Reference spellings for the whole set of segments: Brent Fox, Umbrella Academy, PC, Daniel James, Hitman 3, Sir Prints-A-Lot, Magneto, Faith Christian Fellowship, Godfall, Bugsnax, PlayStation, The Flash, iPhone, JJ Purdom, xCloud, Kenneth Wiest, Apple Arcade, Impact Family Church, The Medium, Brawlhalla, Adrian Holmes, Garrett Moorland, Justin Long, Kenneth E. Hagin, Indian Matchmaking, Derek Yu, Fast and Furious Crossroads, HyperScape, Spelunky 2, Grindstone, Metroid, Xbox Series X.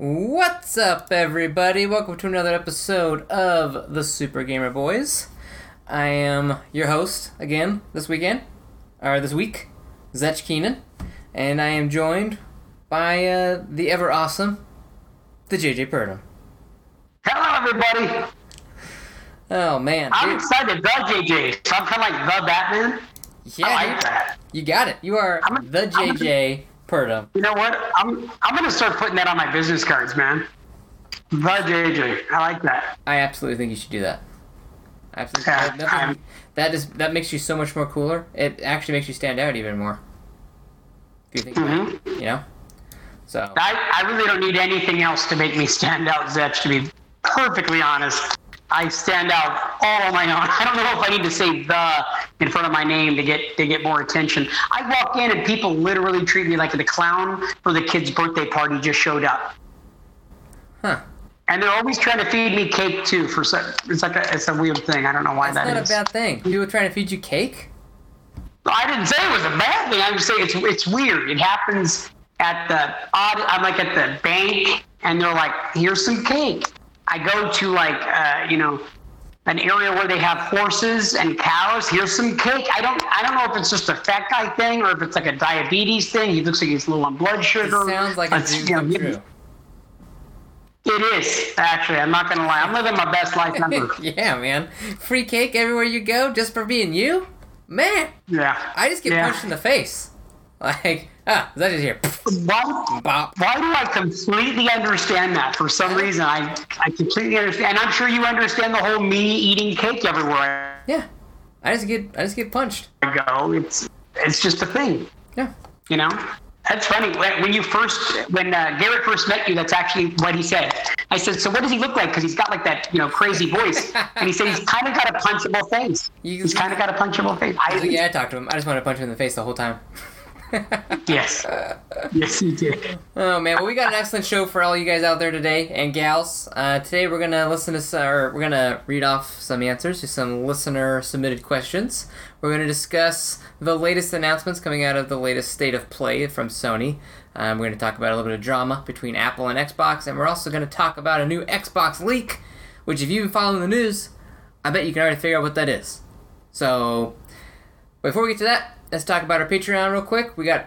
What's up, everybody? Welcome to another episode of the Super Gamer Boys. I am your host again this week, Zetch Keenan, and I am joined by the ever awesome, the JJ Purdom. Hello, everybody. Oh man, I'm excited. The JJ, so I'm kind of like the Batman. Yeah, I like that. You got it. You are the JJ. Purdom. You know what? I'm gonna start putting that on my business cards, man. The JJ, I like that. I absolutely think you should do that. Absolutely. Yeah, that makes you so much more cooler. It actually makes you stand out even more. If you think about it, you know. So I really don't need anything else to make me stand out, Zetch. To be perfectly honest, I stand out all on my own. I don't know if I need to say the in front of my name to get more attention. I walk in and people literally treat me like the clown for the kid's birthday party just showed up. Huh. And they're always trying to feed me cake too. It's a weird thing. I don't know why that is. That's not a bad thing. People trying to feed you cake? I didn't say it was a bad thing. I'm just saying it's weird. It happens at the bank, and they're like, "Here's some cake." I go to an area where they have horses and cows. Here's some cake. I don't know if it's just a fat guy thing or if it's like a diabetes thing. He looks like he's low on blood sugar. It sounds like it's true. It is, actually. I'm not gonna lie. I'm living my best life ever. Yeah, man. Free cake everywhere you go just for being you, man. Yeah. I just get punched in the face. Like, that is here. Why do I completely understand that? For some reason, I completely understand, and I'm sure you understand the whole me eating cake everywhere. Yeah, I just get punched. I go, it's just a thing. Yeah, you know, that's funny. When Garrett first met you, that's actually what he said. I said, so what does he look like? Because he's got like that, you know, crazy voice, and he said he's kind of got a punchable face. He's kind of got a punchable face. I talked to him. I just wanted to punch him in the face the whole time. Yes. Yes, you did. Oh, man. Well, we got an excellent show for all you guys out there today and gals. Today we're going to we're going to read off some answers to some listener-submitted questions. We're going to discuss the latest announcements coming out of the latest State of Play from Sony. We're going to talk about a little bit of drama between Apple and Xbox, and we're also going to talk about a new Xbox leak, which if you've been following the news, I bet you can already figure out what that is. So, before we get to that, let's talk about our Patreon real quick. We got,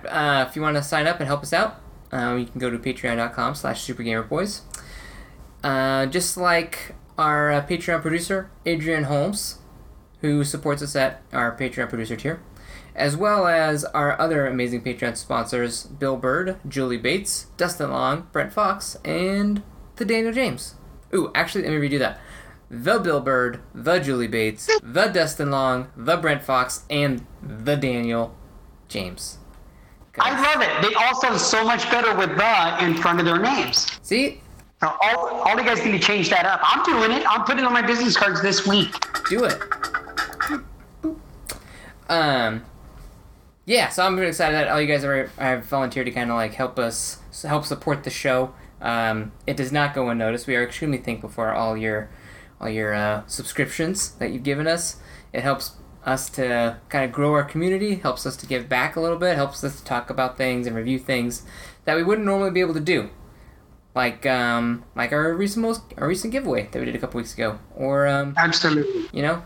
if you want to sign up and help us out, you can go to patreon.com/supergamerboys. Just like our Patreon producer, Adrian Holmes, who supports us at our Patreon producer tier, as well as our other amazing Patreon sponsors, Bill Bird, Julie Bates, Dustin Long, Brent Fox, and the Daniel James. Ooh, actually, let me redo that. The Bill Bird, the Julie Bates, the Dustin Long, the Brent Fox, and the Daniel James. I love it. They all sound so much better with the in front of their names. See? Now, all you guys need to change that up. I'm doing it. I'm putting it on my business cards this week. Do it. Yeah, so I'm really excited that all you guys have volunteered to kind of like help support the show. It does not go unnoticed. We are extremely thankful for all your subscriptions that you've given us. It helps us to kind of grow our community, helps us to give back a little bit, helps us to talk about things and review things that we wouldn't normally be able to do, like our recent giveaway that we did a couple weeks ago, or absolutely, you know,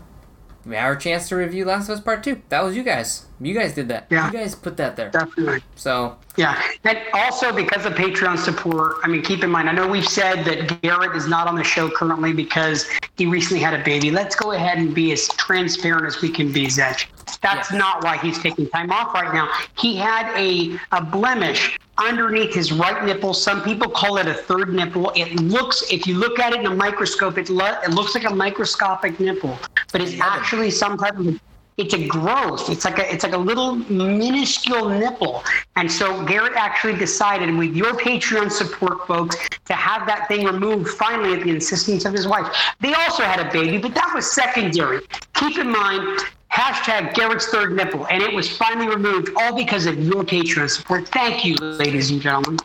our chance to review Last of Us Part 2. That was you guys did that. Yeah, you guys put that there. Definitely. So yeah, and also because of Patreon support, I mean, keep in mind, I know we've said that Garrett is not on the show currently because he recently had a baby. Let's go ahead and be as transparent as we can be, Zetch. That's not why he's taking time off right now. He had a blemish underneath his right nipple. Some people call it a third nipple. It looks, if you look at it in a microscope, it looks like a microscopic nipple, but it's actually some type of, it's a growth. It's like a little minuscule nipple. And so Garrett actually decided, with your Patreon support, folks, to have that thing removed finally at the insistence of his wife. They also had a baby, but that was secondary. Keep in mind, # Garrett's third nipple, and it was finally removed, all because of your Patreon support. Thank you, ladies and gentlemen.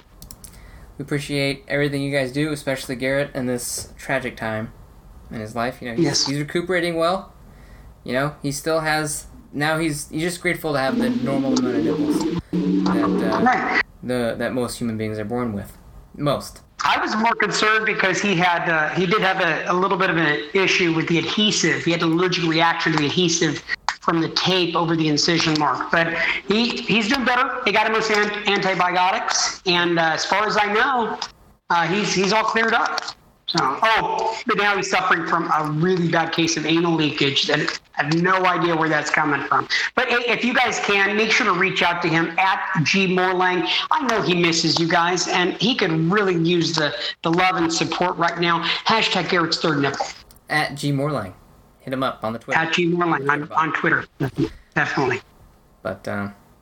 We appreciate everything you guys do, especially Garrett in this tragic time in his life. You know, he's recuperating well. You know, he still has. Now he's just grateful to have the normal amount of nipples that most human beings are born with. Most. I was more concerned because he did have a little bit of an issue with the adhesive. He had an allergic reaction to the adhesive from the tape over the incision mark, but he's doing better. They got him with antibiotics, and as far as I know, he's all cleared up. So, but now he's suffering from a really bad case of anal leakage that I have no idea where that's coming from. But hey, if you guys can, make sure to reach out to him at gmoorlang. I know he misses you guys, and he could really use the love and support right now. # Garrett's Third Nipple. At gmoorlang. Hit him up on the Twitter. At gmoorlang on Twitter. Definitely. But,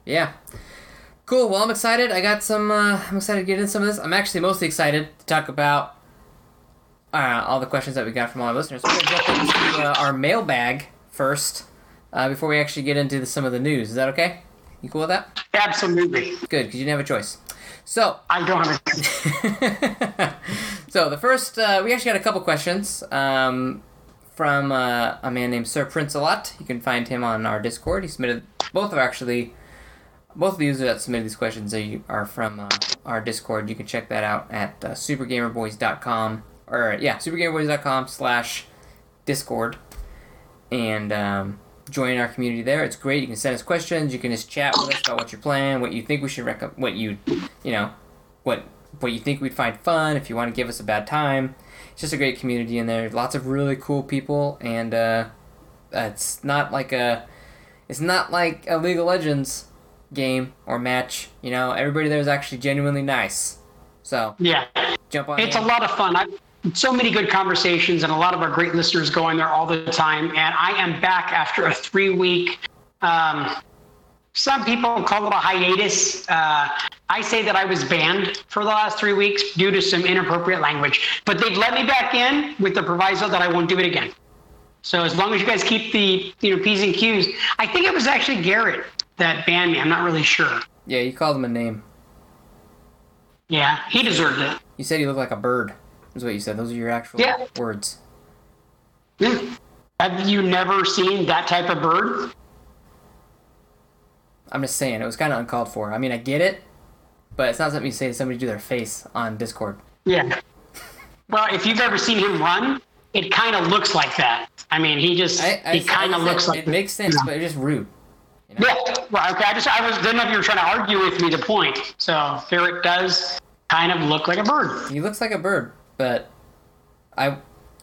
yeah. Cool. Well, I'm excited. I'm excited to get into some of this. I'm actually mostly excited to talk about all the questions that we got from all our listeners. We're going to jump into our mailbag first before we actually get into some of the news. Is that okay? You cool with that? Absolutely. Good, because you didn't have a choice. So I don't have a choice. So the first, we actually got a couple questions from a man named Sir Prints-A-Lot. You can find him on our Discord. He submitted both of the users that submitted these questions are from our Discord. You can check that out at supergamerboys.com. Or, yeah, supergamerboys.com/Discord. And join our community there. It's great. You can send us questions. You can just chat with us about what you're playing, what you think we should recommend, what you think we'd find fun, if you want to give us a bad time. It's just a great community in there. Lots of really cool people. And it's not like a League of Legends game or match. You know, everybody there is actually genuinely nice. So, yeah. Jump on. It's a lot of fun. So many good conversations, and a lot of our great listeners go in there all the time. And I am back after a 3-week, some people call it a hiatus. I say that I was banned for the last 3 weeks due to some inappropriate language, but they've let me back in with the proviso that I won't do it again. So as long as you guys keep the P's and Q's. I think it was actually Garrett that banned me. I'm not really sure. Yeah, you called him a name. Yeah, he deserved it. You said you look like a bird, is what you said. Those are your actual words. Have you never seen that type of bird? I'm just saying, it was kind of uncalled for. I mean, I get it, but it's not something you say to somebody to their face on Discord. Yeah. Well, if you've ever seen him run, it kind of looks like that. I mean, he kind of looks like that. It makes sense, but it's just rude. You know? Yeah, well, okay. I didn't know if you were trying to argue with me the point. So Ferret does kind of look like a bird. He looks like a bird, but I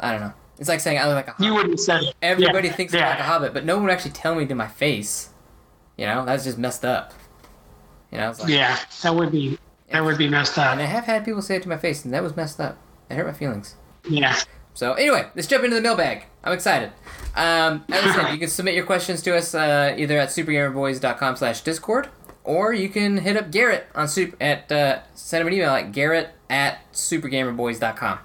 don't know. It's like saying I look like a hobbit. You wouldn't say it. Everybody thinks I'm like a hobbit, but no one would actually tell me to my face. You know, that's just messed up. You know, it's like, that would be messed up. And I have had people say it to my face, and that was messed up. It hurt my feelings. Yeah. So anyway, let's jump into the mailbag. I'm excited. As I said, you can submit your questions to us either at supergamerboys.com/Discord, or you can hit up Garrett send him an email at garrett@supergamerboys.com.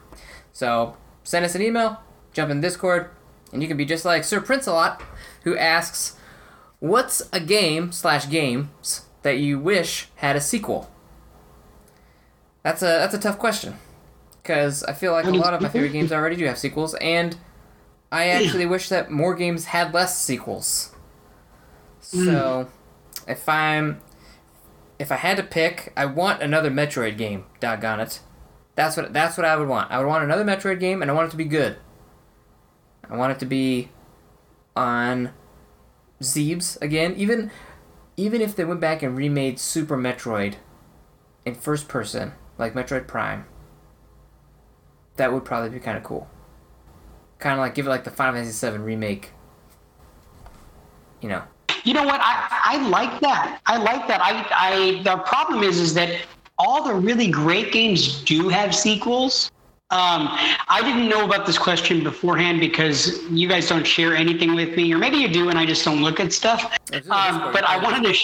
So send us an email, jump in Discord, and you can be just like Sir Prints-A-Lot, who asks, what's a game/games that you wish had a sequel? That's a tough question. Because I feel like a lot of my favorite games already do have sequels, and I actually wish that more games had less sequels. So, if I had to pick, I want another Metroid game. Doggone it, that's what I would want. I would want another Metroid game, and I want it to be good. I want it to be on Zebes again. Even if they went back and remade Super Metroid in first person, like Metroid Prime. That would probably be kind of cool. Kind of like give it like the Final Fantasy VII remake. You know. You know what? I like that. The problem is that all the really great games do have sequels. I didn't know about this question beforehand because you guys don't share anything with me, or maybe you do and I just don't look at stuff. But I wanted to.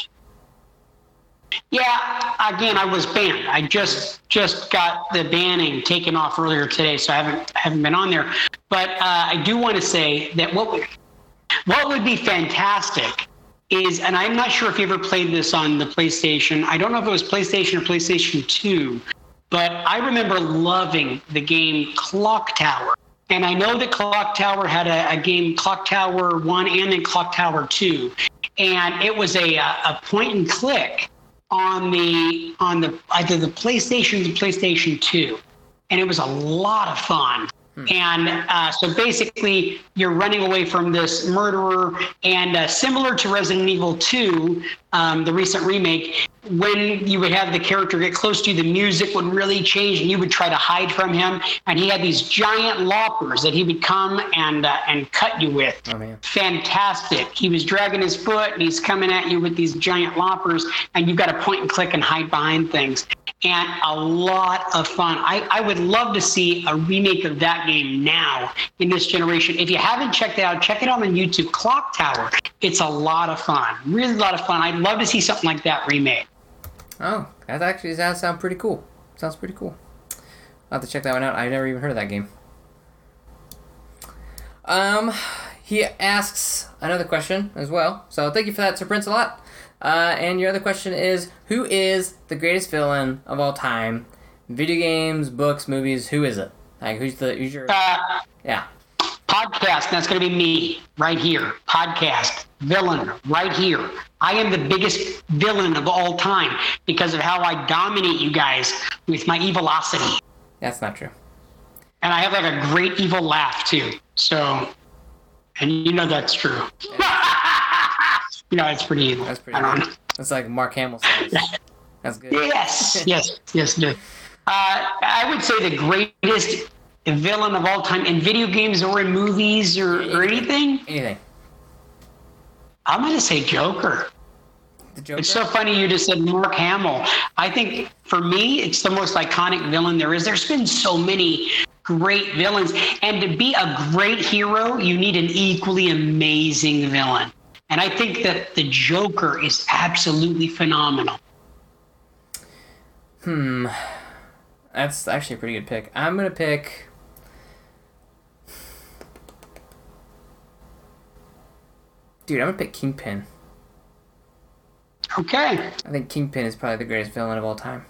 Yeah, again, I was banned. I just got the banning taken off earlier today, so I haven't been on there. But I do want to say that what would be fantastic is, and I'm not sure if you ever played this on the PlayStation. I don't know if it was PlayStation or PlayStation 2, but I remember loving the game Clock Tower. And I know that Clock Tower had a game, Clock Tower 1 and then Clock Tower 2. And it was a point and click on the either the PlayStation 2, and it was a lot of fun. And so basically, you're running away from this murderer, and similar to Resident Evil 2, the recent remake, when you would have the character get close to you, the music would really change, and you would try to hide from him. And he had these giant loppers that he would come and cut you with. Oh, man. Fantastic. He was dragging his foot, and he's coming at you with these giant loppers, and you've got to point and click and hide behind things. And a lot of fun. I would love to see a remake of that game now in this generation. If you haven't checked it out, check it out on YouTube. Clock Tower. It's a lot of fun. Really a lot of fun. I'd love to see something like that remade. Oh, that actually sounds pretty cool. Sounds pretty cool. I'll have to check that one out. I've never even heard of that game. He asks another question as well. So thank you for that, Sir Prints-A-Lot. And your other question is, who is the greatest villain of all time? Video games, books, movies, who is it? Like, who's your... Podcast, that's going to be me, right here. Podcast, villain, right here. I am the biggest villain of all time because of how I dominate you guys with my evilosity. That's not true. And I have, like, a great evil laugh, too. So, and you know that's true. You know, it's pretty evil. That's pretty evil. That's like Mark Hamill says. That's good. Yes, dude. I would say the greatest villain of all time in video games or in movies or anything. Anything. I'm going to say Joker. The Joker? It's so funny you just said Mark Hamill. I think, for me, it's the most iconic villain there is. There's been so many great villains. And to be a great hero, you need an equally amazing villain. And I think that the Joker is absolutely phenomenal. That's actually a pretty good pick. I'm going to pick... Dude, I'm going to pick Kingpin. Okay. I think Kingpin is probably the greatest villain of all time.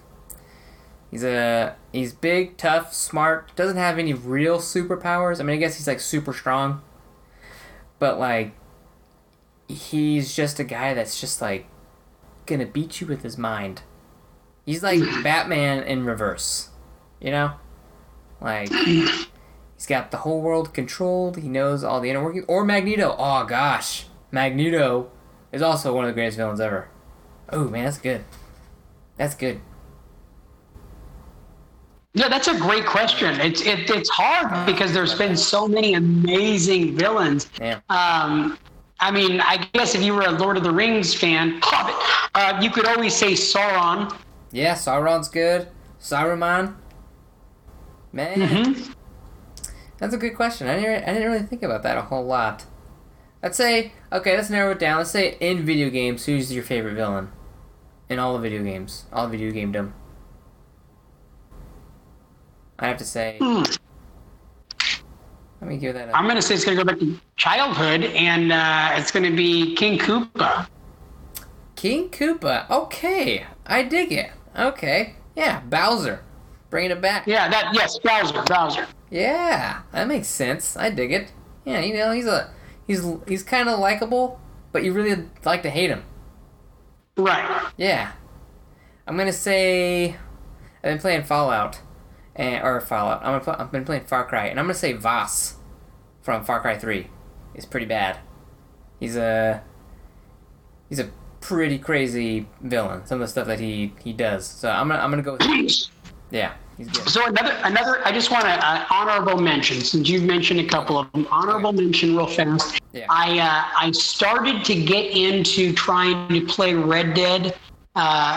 He's big, tough, smart, doesn't have any real superpowers. I mean, I guess he's, like, super strong. But, like... He's just a guy that's just, like, gonna beat you with his mind. He's like Batman in reverse, you know? Like, he's got the whole world controlled. He knows all the inner workings. Or Magneto. Oh, gosh. Magneto is also one of the greatest villains ever. Oh, man, that's good. That's good. Yeah, that's a great question. It's hard because there's been so many amazing villains. Yeah. I mean, I guess if you were a Lord of the Rings fan, Hobbit, you could always say Sauron. Yeah, Sauron's good. Saruman. Man. Mm-hmm. That's a good question. I didn't really think about that a whole lot. I'd say, okay, let's narrow it down. Let's say in video games, who's your favorite villain? In all the video games. All video gamedom. I have to say... Let me give that up. I'm going to say it's going to go back to childhood, and it's going to be King Koopa. King Koopa. Okay. I dig it. Okay. Yeah, Bowser. Bringing it back. Yeah, Bowser. Yeah, that makes sense. I dig it. Yeah, you know, he's kind of likable, but you really like to hate him. Right. Yeah. I'm going to say I've been playing Fallout. I've been playing Far Cry, and I'm gonna say Voss from Far Cry 3 is pretty bad. He's a pretty crazy villain. Some of the stuff that he does. So I'm gonna go with yeah. He's good. So another. I just want an honorable mention since you've mentioned a couple of them. Honorable mention real fast. Yeah. I started to get into trying to play Red Dead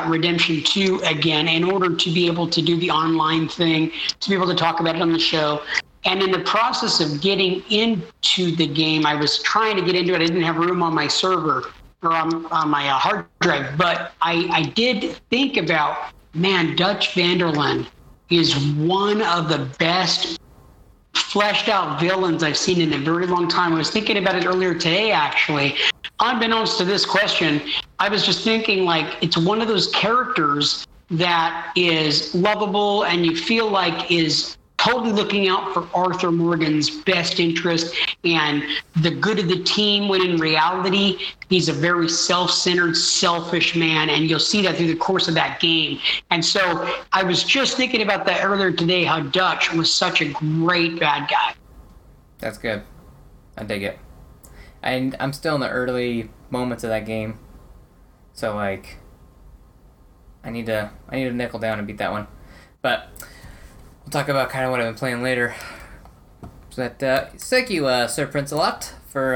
Redemption 2 again in order to be able to do the online thing, to be able to talk about it on the show. And in the process of getting into the game, I was trying to get into it. I didn't have room on my server or on my hard drive, but I did think about, man, Dutch Vanderland is one of the best fleshed out villains I've seen in a very long time. I was thinking about it earlier today, actually. Unbeknownst to this question, I was just thinking, like, it's one of those characters that is lovable and you feel like is totally looking out for Arthur Morgan's best interest and the good of the team, when in reality, he's a very self-centered, selfish man. And you'll see that through the course of that game. And so I was just thinking about that earlier today, how Dutch was such a great bad guy. That's good. I dig it. And I'm still in the early moments of that game. So, like, I need to nickel down and beat that one. But we'll talk about kind of what I've been playing later. But thank you, Sir Prints-A-Lot, for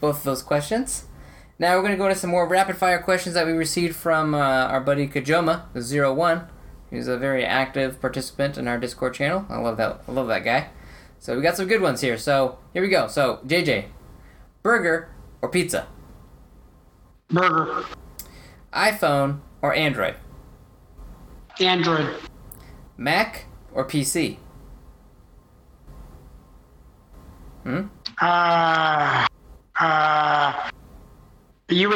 both of those questions. Now we're going to go into some more rapid-fire questions that we received from our buddy Cajoma01. He's a very active participant in our Discord channel. I love that guy. So we got some good ones here. So here we go. So, JJ, burger or pizza? Burger. iPhone or Android? Android. Mac or PC? You would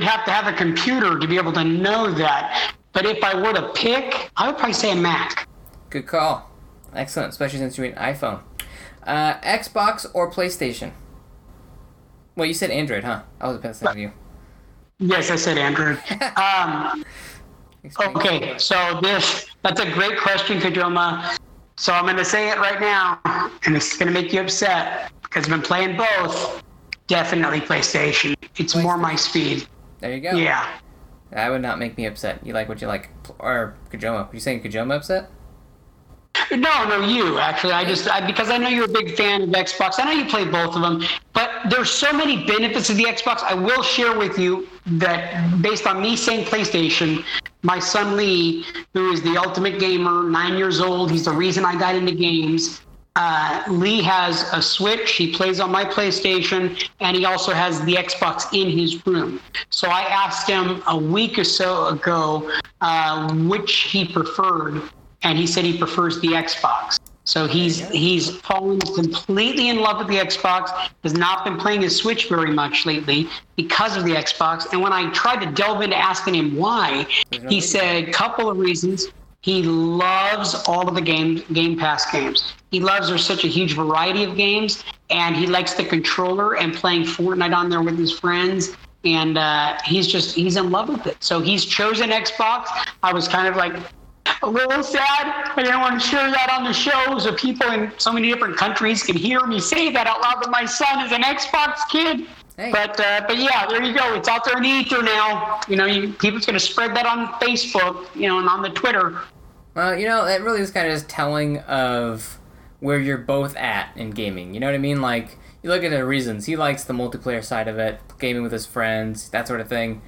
have to have a computer to be able to know that. But if I were to pick, I would probably say a Mac. Good call. Excellent, especially since you're an iPhone. Xbox or PlayStation? Well, you said Android, huh? I was paying on you. Yes, I said Android. Okay, so that's a great question, Cajoma. So I'm going to say it right now, and it's going to make you upset because I've been playing both. Definitely PlayStation. It's more my speed. There you go. Yeah. That would not make me upset. You like what you like. Or Cajoma. Were you saying Cajoma upset? No, you, actually. Because I know you're a big fan of Xbox. I know you play both of them, but there's so many benefits of the Xbox. I will share with you that based on me saying PlayStation, my son Lee, who is the ultimate gamer, 9 years old, he's the reason I got into games. Lee has a Switch. He plays on my PlayStation, and he also has the Xbox in his room. So I asked him a week or so ago which he preferred, and he said he prefers the Xbox. So he's fallen completely in love with the Xbox, has not been playing his Switch very much lately because of the Xbox. And when I tried to delve into asking him why, he said a couple of reasons. He loves all of the Game Pass games. He loves there's such a huge variety of games, and he likes the controller and playing Fortnite on there with his friends. And he's in love with it. So he's chosen Xbox. I was kind of like a little sad. I didn't want to share that on the show so people in so many different countries can hear me say that out loud. But my son is an Xbox kid. Hey. But yeah, there you go. It's out there in the ether now. You know, people's going to spread that on Facebook, you know, and on the Twitter. Well, you know, that really is kind of just telling of where you're both at in gaming. You know what I mean? Like, you look at the reasons. He likes the multiplayer side of it, gaming with his friends, that sort of thing.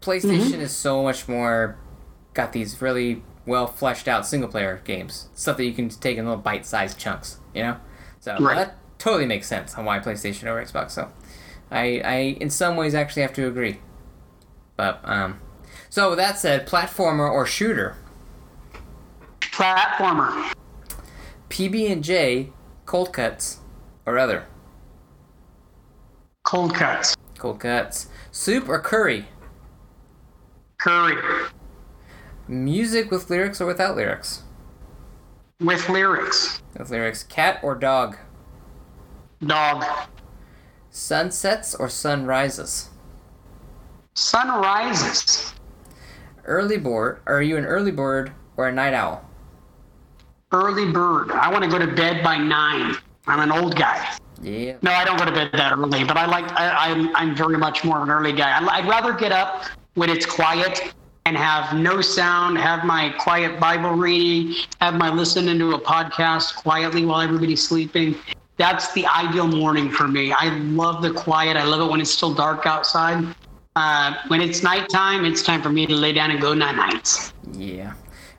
PlayStation is so much more got these really well-fleshed-out single-player games, stuff that you can take in little bite-sized chunks, you know? So right. That totally makes sense on why PlayStation over Xbox, so I in some ways actually have to agree. But, so with that said, platformer or shooter? Platformer. PB&J, cold cuts, or other? Cold cuts. Cold cuts. Soup or curry? Curry. Music with lyrics or without lyrics? With lyrics. With lyrics. Cat or dog? Dog. Sunsets or sunrises? Sunrises. Early bird. Are you an early bird or a night owl? Early bird. I want to go to bed by 9. I'm an old guy. Yeah. No, I don't go to bed that early, but I'm very much more of an early guy. I'd rather get up when it's quiet and have no sound, have my quiet Bible reading, have my listening to a podcast quietly while everybody's sleeping. That's the ideal morning for me. I love the quiet. I love it when it's still dark outside. When it's nighttime, it's time for me to lay down and go night-nights. Yeah.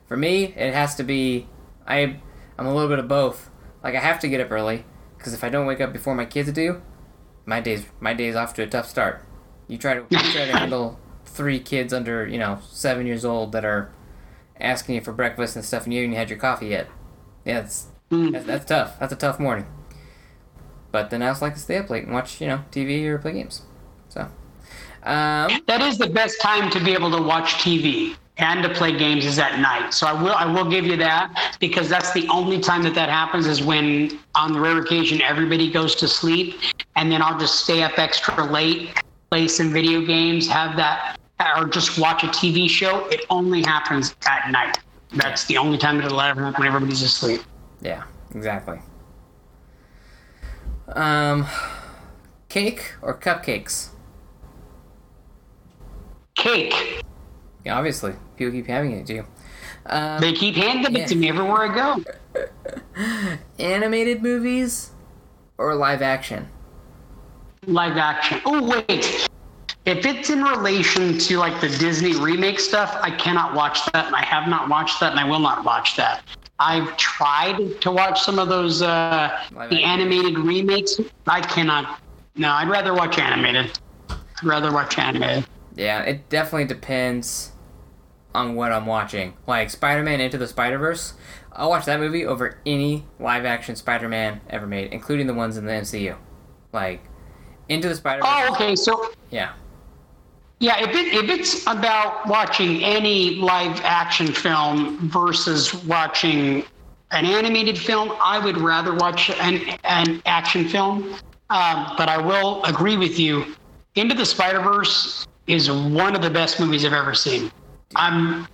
For me, it has to be, I'm a little bit of both. Like, I have to get up early, because if I don't wake up before my kids do, my day's off to a tough start. You try to handle 3 kids under, 7 years old that are asking you for breakfast and stuff, and you haven't had your coffee yet. Yeah, that's tough. That's a tough morning. But then I also like to stay up late and watch, TV or play games. So that is the best time to be able to watch TV and to play games is at night. So I will give you that, because that's the only time that happens, is when on the rare occasion everybody goes to sleep, and then I'll just stay up extra late, play some video games, have that, or just watch a TV show. It only happens at night. That's the only time that it'll ever happen, when everybody's asleep. Yeah, exactly. Cake or cupcakes? Cake. Yeah, obviously. People keep having it, too. They keep handing it to me everywhere I go. Animated movies or live action? Live action. Oh, wait. If it's in relation to, like, the Disney remake stuff, I cannot watch that, and I have not watched that, and I will not watch that. I've tried to watch some of those, the animated remakes. I cannot. No, I'd rather watch animated. Yeah, it definitely depends on what I'm watching. Like, Spider-Man Into the Spider-Verse, I'll watch that movie over any live-action Spider-Man ever made, including the ones in the MCU. Like, Into the Spider-Verse... Oh, okay, so... Yeah. Yeah, if it's about watching any live-action film versus watching an animated film, I would rather watch an action film. But I will agree with you. Into the Spider-Verse... is one of the best movies I've ever seen. I'm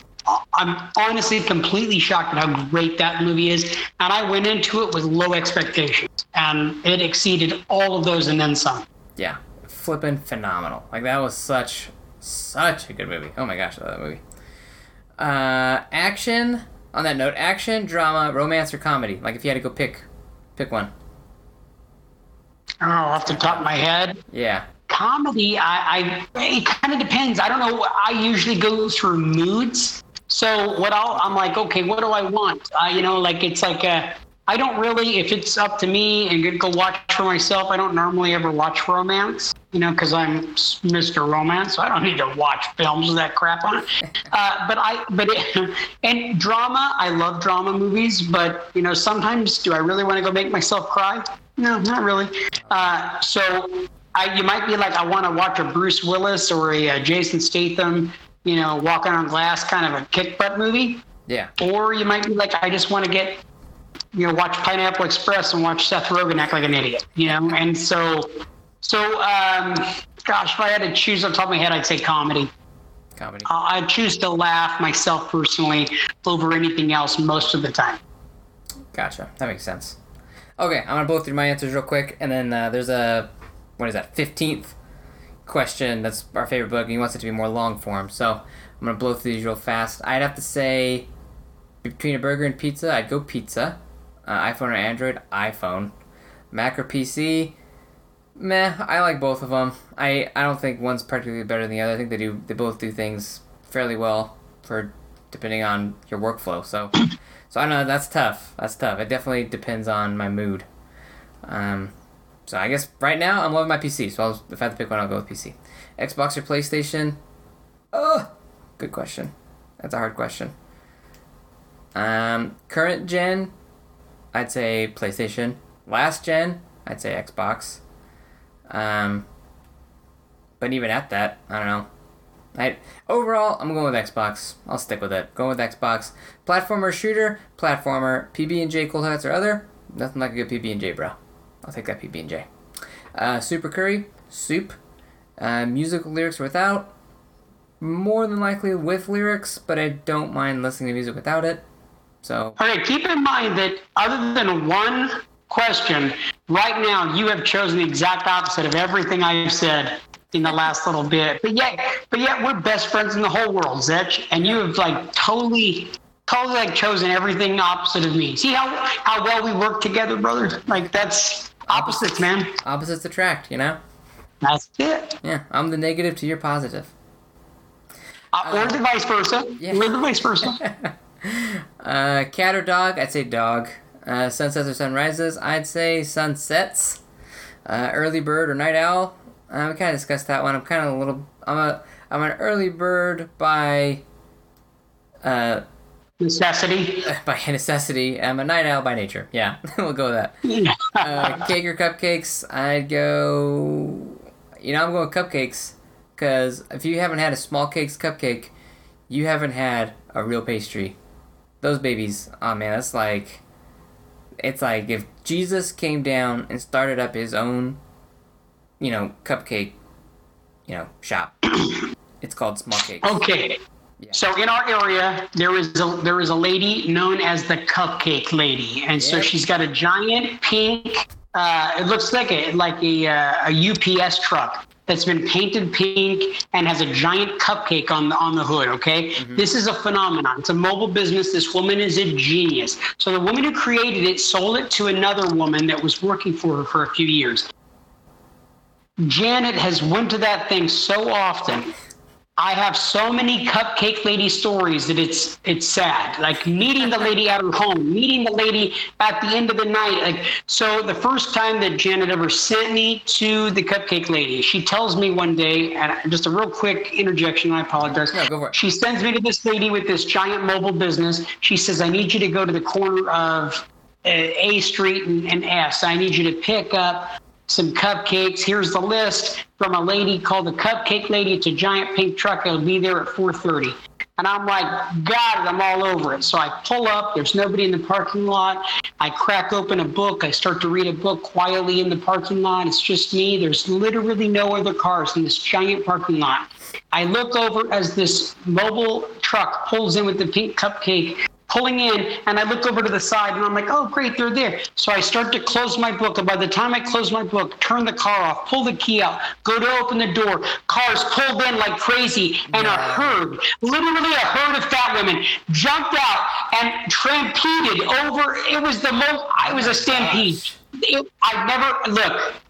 honestly completely shocked at how great that movie is, and I went into it with low expectations, and it exceeded all of those and then some. Yeah, flippin' phenomenal. Like, that was such a good movie. Oh my gosh, I love that movie. Action, on that note, action, drama, romance, or comedy? Like, if you had to go pick one. Oh, off the top of my head? Yeah. Comedy, it kind of depends. I don't know. I usually go through moods. So I'm like, okay, what do I want? I don't really, if it's up to me and go watch for myself, I don't normally ever watch romance, because I'm Mr. Romance, so I don't need to watch films with that crap on it. And drama, I love drama movies, but sometimes do I really want to go make myself cry? No, not really. You might be like, I want to watch a Bruce Willis or a Jason Statham, walking on glass, kind of a kick butt movie. Yeah. Or you might be like, I just want to get, watch Pineapple Express and watch Seth Rogen act like an idiot, And so, gosh, if I had to choose on top of my head, I'd say comedy. I choose to laugh myself personally over anything else most of the time. Gotcha. That makes sense. Okay, I'm gonna blow through my answers real quick, and then there's a. What is that, 15th question? That's our favorite book, and he wants it to be more long form. So I'm going to blow through these real fast. I'd have to say between a burger and pizza, I'd go pizza. iPhone or Android? iPhone. Mac or PC? Meh, I like both of them. I don't think one's particularly better than the other. I think they both do things fairly well for depending on your workflow. So I know that's tough. It definitely depends on my mood. So I guess right now I'm loving my PC, so if I have to pick one, I'll go with PC. Xbox or PlayStation? Oh, good question. That's a hard question. Current gen, I'd say PlayStation. Last gen, I'd say Xbox. But even at that, I don't know. Overall, I'm going with Xbox. I'll stick with it. Going with Xbox. Platformer shooter? Platformer. PB&J, cold hats or other? Nothing like a good PB&J, bro. I'll take that PB&J. Soup or curry? Soup. Music, lyrics, without? More than likely with lyrics, but I don't mind listening to music without it. So. Okay, keep in mind that other than one question, right now you have chosen the exact opposite of everything I've said in the last little bit. But yet we're best friends in the whole world, Zetch, and you have totally chosen everything opposite of me. See how well we work together, brother? Like, that's opposites, man. Opposites attract, That's it. Yeah, I'm the negative to your positive. Or the vice versa. Yeah. Or the vice versa. Cat or dog? I'd say dog. Sunsets or sunrises? I'd say sunsets. Early bird or night owl? We kind of discussed that one. I'm an early bird by... necessity. By necessity. I'm a night owl by nature. Yeah, we'll go with that. Yeah. Cake or cupcakes? I'd go... I'm going with cupcakes, because if you haven't had a small cakes cupcake, you haven't had a real pastry. Those babies, oh man, that's like, it's like if Jesus came down and started up his own, you know, cupcake, you know, shop. It's called Small Cakes. Okay. Yeah. So in our area, there is a lady known as the Cupcake Lady, and so she's got a giant pink. It looks like a UPS truck that's been painted pink and has a giant cupcake on the hood. Okay, mm-hmm. This is a phenomenon. It's a mobile business. This woman is a genius. So the woman who created it sold it to another woman that was working for her for a few years. Janet has went to that thing so often. I have so many Cupcake Lady stories that it's sad. Like meeting the lady at her home, meeting the lady at the end of the night. Like, so the first time that Janet ever sent me to the Cupcake Lady, she tells me one day, and just a real quick interjection, I apologize. No, go for it. She sends me to this lady with this giant mobile business. She says, I need you to go to the corner of A Street and S. I need you to pick up some cupcakes. Here's the list from a lady called the Cupcake Lady. It's a giant pink truck. It'll be there at 4:30. And I'm like, got it. I'm all over it. So I pull up. There's nobody in the parking lot. I crack open a book. I start to read a book quietly in the parking lot. It's just me. There's literally no other cars in this giant parking lot. I look over as this mobile truck pulls in with the pink cupcake pulling in, and I look over to the side, and I'm like, oh, great, they're there. So I start to close my book, and by the time I close my book, turn the car off, pull the key out, go to open the door, cars pulled in like crazy, and a herd, literally a herd of fat women, jumped out and trampeded over. It was a stampede.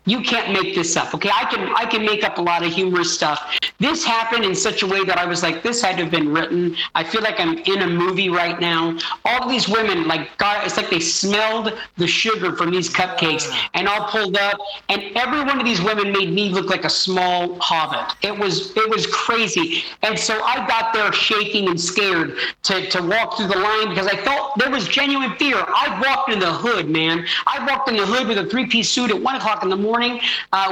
You can't make this up, okay? I can make up a lot of humorous stuff. This happened in such a way that I was like, this had to have been written. I feel like I'm in a movie right now. All these women, like, God, it's like they smelled the sugar from these cupcakes and all pulled up. And every one of these women made me look like a small hobbit. It was crazy. And so I got there shaking and scared to walk through the line because I felt there was genuine fear. I walked in the hood, man. I walked in the hood with a three-piece suit at 1 o'clock in the morning.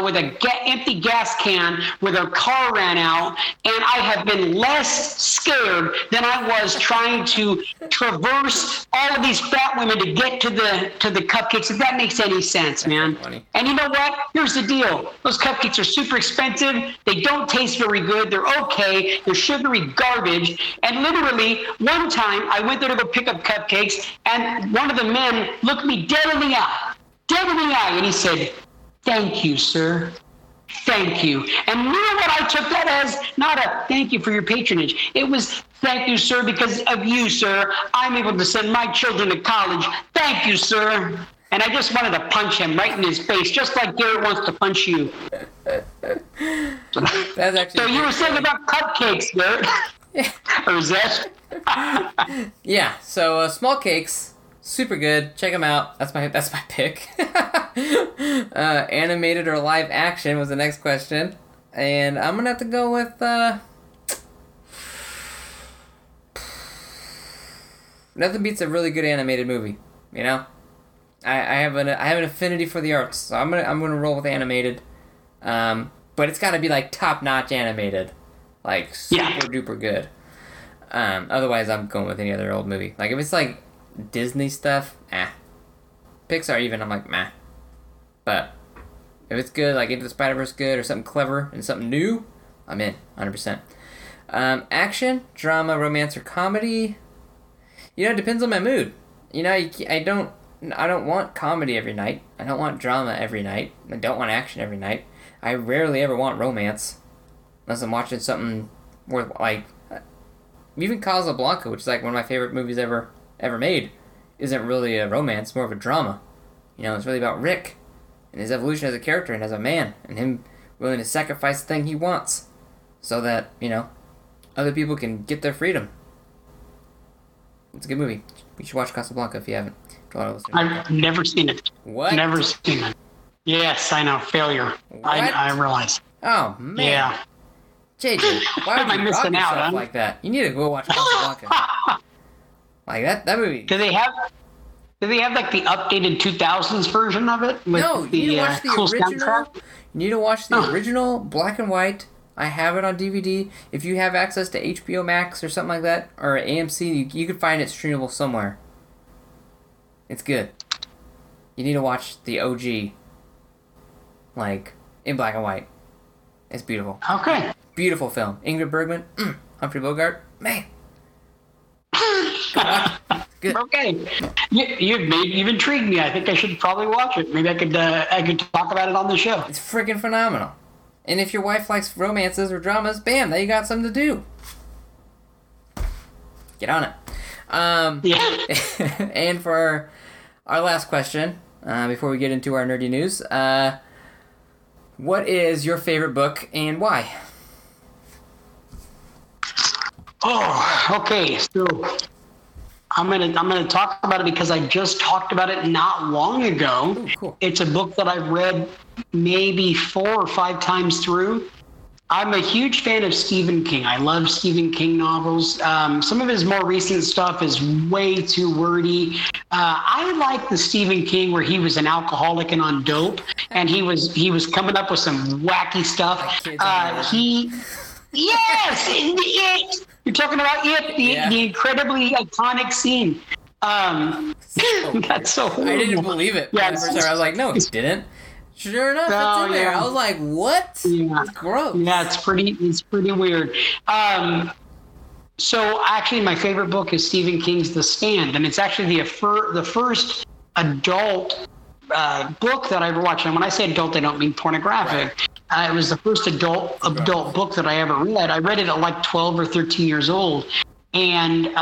With an empty gas can, with a car ran out, and I have been less scared than I was trying to traverse all of these fat women to get to the cupcakes. If that makes any sense, man. And you know what? Here's the deal: those cupcakes are super expensive. They don't taste very good. They're okay. They're sugary garbage. And literally, one time I went there to go pick up cupcakes, and one of the men looked me dead in the eye, and he said, thank you, sir. Thank you. And you know what? I took that as not a thank you for your patronage. It was thank you, sir, because of you, sir, I'm able to send my children to college. Thank you, sir. And I just wanted to punch him right in his face, just like Garrett wants to punch you. That's actually so you were saying about cupcakes, Garrett. Or is that? Yeah, so Small Cakes, super good. Check them out. That's my pick. Animated or live action was the next question, and I'm gonna have to go with nothing beats a really good animated movie. You know, I have an affinity for the arts, so I'm gonna roll with animated. But it's got to be like top notch animated, like super duper good. Otherwise, I'm going with any other old movie. Like if it's like Disney stuff, Pixar even, I'm like, meh. But if it's good, like Into the Spider-Verse good or something clever and something new, I'm in, 100%. Action, drama, romance, or comedy. You know, it depends on my mood. You know, I don't want comedy every night. I don't want drama every night. I don't want action every night. I rarely ever want romance. Unless I'm watching something worth, like, even Casablanca, which is like one of my favorite movies ever made, isn't really a romance, more of a drama. You know, it's really about Rick and his evolution as a character and as a man, and him willing to sacrifice the thing he wants so that, you know, other people can get their freedom. It's a good movie. You should watch Casablanca if you haven't. I've never seen it. What? Never seen it. Yes, I know. Failure. I realize. Oh, man. Yeah. JJ, why would you rock yourself like that? You need to go watch Casablanca. Like that movie. Do they have like the updated 2000s version of it? No, you need to watch the original black and white I have it on DVD. If you have access to HBO Max or something like that, or AMC, you can find it streamable somewhere. It's good. You need to watch the OG, like, in black and white. It's beautiful. Okay. Beautiful film. Ingrid Bergman, Humphrey Bogart, man. Good. Okay, you've intrigued me. I think I should probably watch it. Maybe I could talk about it on the show. It's freaking phenomenal. And if your wife likes romances or dramas, bam, there you got something to do. Get on it. Yeah. And for our last question, before we get into our nerdy news, what is your favorite book and why? Oh, okay. So I'm gonna talk about it because I just talked about it not long ago. Ooh, cool. It's a book that I've read maybe 4 or 5 times through. I'm a huge fan of Stephen King. I love Stephen King novels. Some of his more recent stuff is way too wordy. I like the Stephen King where he was an alcoholic and on dope, and he was coming up with some wacky stuff. Yes, in the It. You're talking about It, the incredibly iconic scene. That's so horrible. I didn't believe it. Yeah, I was like, no, it didn't. Sure enough, it's in there. I was like, what? Yeah. It's gross. Yeah, it's pretty weird. So actually, my favorite book is Stephen King's The Stand, and it's actually the first adult book that I ever watched. And when I say adult, I don't mean pornographic. Right. It was the first adult book that I ever read. I read it at like 12 or 13 years old, and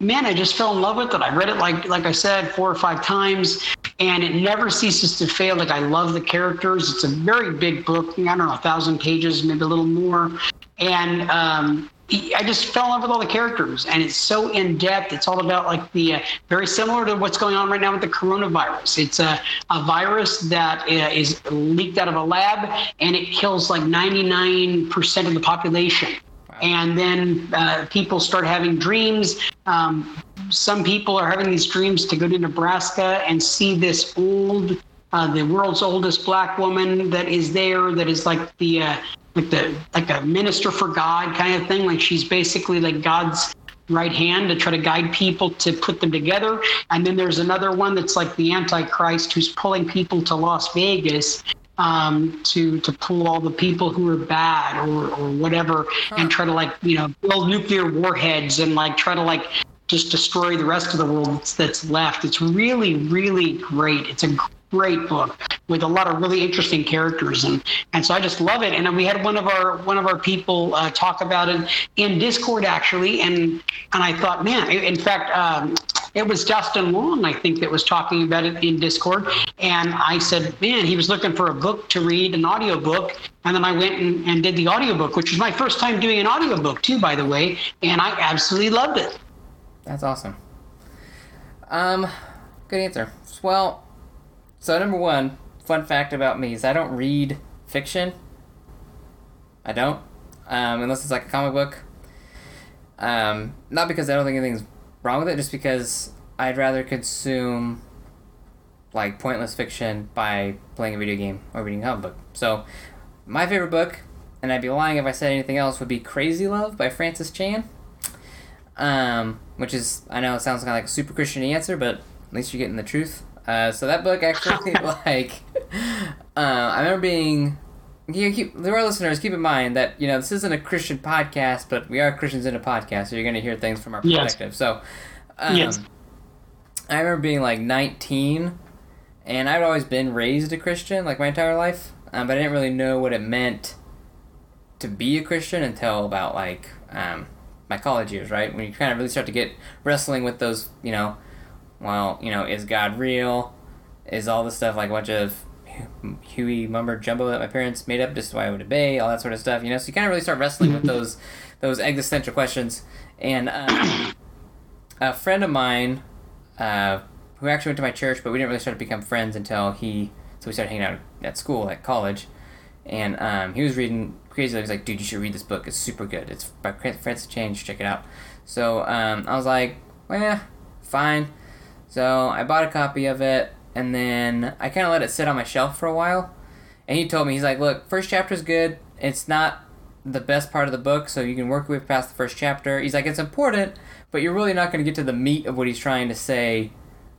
man, I just fell in love with it. I read it like I said 4 or 5 times, and it never ceases to fail. Like, I love the characters. It's a very big book. I don't know, 1,000 pages, maybe a little more, and I just fell in love with all the characters, and it's so in depth. It's all about like the very similar to what's going on right now with the coronavirus. It's a virus that is leaked out of a lab, and it kills like 99% of the population. Wow. And then people start having dreams. Some people are having these dreams to go to Nebraska and see this old, the world's oldest black woman that is there. That is like the. Like a minister for God kind of thing. Like, she's basically like God's right hand to try to guide people to put them together. And then there's another one that's like the Antichrist, who's pulling people to Las Vegas to pull all the people who are bad or whatever, and try to build nuclear warheads and try to just destroy the rest of the world that's left. It's really, really great. It's a great book with a lot of really interesting characters, and so I just love it. And then we had one of our people talk about it in Discord actually, and I thought, man, in fact, it was Justin Long, I think, that was talking about it in Discord, and I said, man, he was looking for a book to read, an audiobook, and then I went and did the audiobook, which was my first time doing an audiobook too, by the way, and I absolutely loved it. That's awesome. Good answer. Well. So, number one, fun fact about me is I don't read fiction. I don't. Unless it's like a comic book. Not because I don't think anything's wrong with it, just because I'd rather consume, like, pointless fiction by playing a video game or reading a comic book. So, my favorite book, and I'd be lying if I said anything else, would be Crazy Love by Francis Chan. Which is, I know it sounds kind of like a super Christian answer, but at least you're getting the truth. So that book actually, I remember being, to our listeners, keep in mind that, this isn't a Christian podcast, but we are Christians in a podcast, so you're going to hear things from our perspective. Yes. So, I remember being like 19, and I'd always been raised a Christian, like my entire life, but I didn't really know what it meant to be a Christian until about my college years, right? When you kind of really start to get wrestling with those, is God real? Is all this stuff like a bunch of Huey mumbo jumbo that my parents made up just so I would obey, all that sort of stuff, So you kind of really start wrestling with those existential questions. And a friend of mine who actually went to my church, but we didn't really start to become friends until so we started hanging out at school, at college. And he was reading Crazy Love. He was like, dude, you should read this book. It's super good. It's by Francis Chan. You should check it out. So I was like, well, yeah, fine. So I bought a copy of it, and then I kind of let it sit on my shelf for a while. And he told me, he's like, look, first chapter's good. It's not the best part of the book, so you can work with past the first chapter. He's like, it's important, but you're really not going to get to the meat of what he's trying to say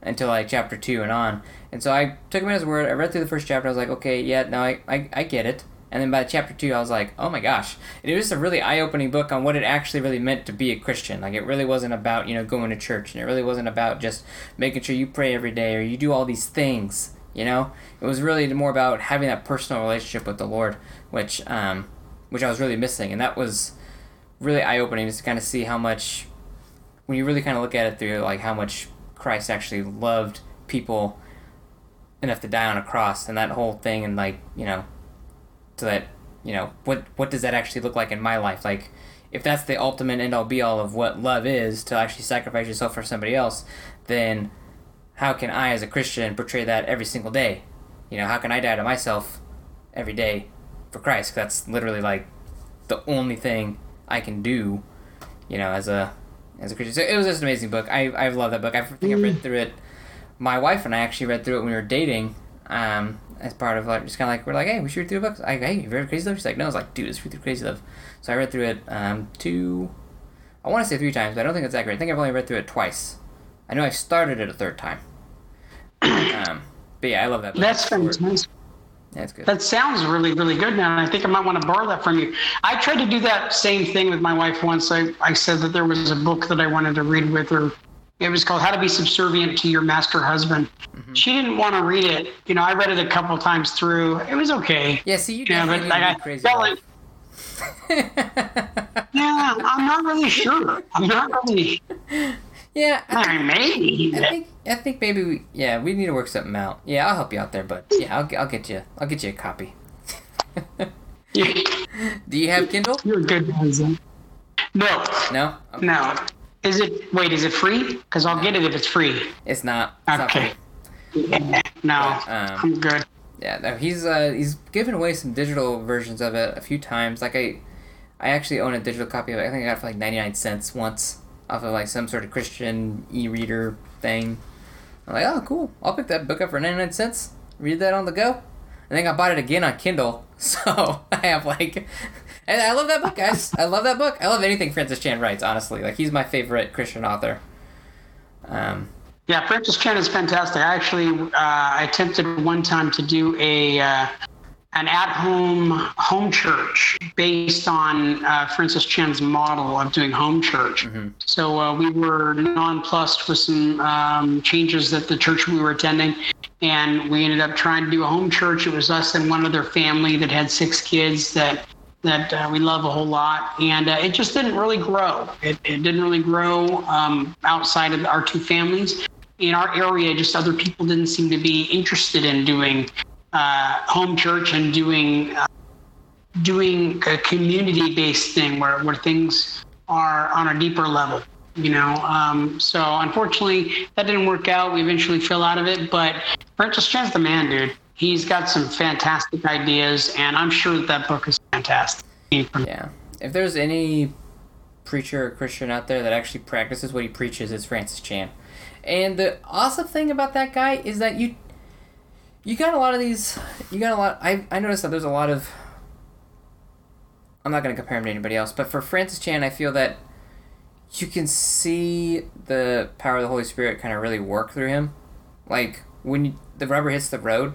until like chapter 2 and on. And so I took him at his word. I read through the first chapter. I was like, okay, yeah, no, I get it. And then by chapter 2, I was like, oh my gosh. And it was a really eye-opening book on what it actually really meant to be a Christian. Like, it really wasn't about, you know, going to church. And it really wasn't about just making sure you pray every day or you do all these things, you know? It was really more about having that personal relationship with the Lord, which I was really missing. And that was really eye-opening, just to kind of see how much, when you really kind of look at it through, like, how much Christ actually loved people enough to die on a cross and that whole thing, and, like, you know, so that, you know, what does that actually look like in my life? Like, if that's the ultimate end-all be-all of what love is, to actually sacrifice yourself for somebody else, then how can I, as a Christian, portray that every single day? You know, how can I die to myself every day for Christ? 'Cause that's literally, like, the only thing I can do, you know, as a Christian. So it was just an amazing book. I love that book. I think I read through it. My wife and I actually read through it when we were dating, as part of, like, just kind of like, we're like, hey, we should read through books. Like, hey, you read Crazy Love? She's like, no. I was like, dude, let's read through Crazy Love. So I read through it I want to say 3 times, but I don't think it's accurate. I think I've only read through it twice. I know I started it a 3rd time. But yeah, I love that book. That's fantastic. Yeah, it's good. That sounds really, really good now, and I think I might want to borrow that from you. I tried to do that same thing with my wife once. I said that there was a book that I wanted to read with her. It was called How to Be Subservient to Your Master Husband. Mm-hmm. She didn't want to read it. You know, I read it a couple times through. It was okay. Yeah, see, you didn't read like Crazy Love. Yeah, I'm not really sure. Yeah. I think maybe we need to work something out. Yeah, I'll help you out there, bud. Yeah, I'll get you a copy. Do you have Kindle? You're a good person. No? Okay. No. Is it free? Because I'll get it if it's free. It's not. It's okay. Not free. Yeah, no, I'm good. Yeah, no, he's given away some digital versions of it a few times. Like, I actually own a digital copy of it. I think I got it for like 99 cents once off of like some sort of Christian e-reader thing. I'm like, oh, cool. I'll pick that book up for 99 cents. Read that on the go. I think I bought it again on Kindle, so I have like. And I love that book, guys. I love that book. I love anything Francis Chan writes, honestly. Like, he's my favorite Christian author. Yeah, Francis Chan is fantastic. I actually attempted one time to do an at-home home church based on Francis Chan's model of doing home church. Mm-hmm. So we were nonplussed with some changes that the church we were attending. And we ended up trying to do a home church. It was us and one other family that had 6 kids that we love a whole lot, and it just didn't really grow. It didn't really grow outside of our 2 families. In our area, just other people didn't seem to be interested in doing home church and doing a community-based thing where things are on a deeper level, you know. So unfortunately, that didn't work out. We eventually fell out of it, but Francis Chan's the man, dude. He's got some fantastic ideas, and I'm sure that book is fantastic. Yeah. If there's any preacher or Christian out there that actually practices what he preaches, it's Francis Chan. And the awesome thing about that guy is that you got a lot of these. You got a lot. I noticed that there's a lot of. I'm not going to compare him to anybody else, but for Francis Chan, I feel that you can see the power of the Holy Spirit kind of really work through him. Like, when the rubber hits the road,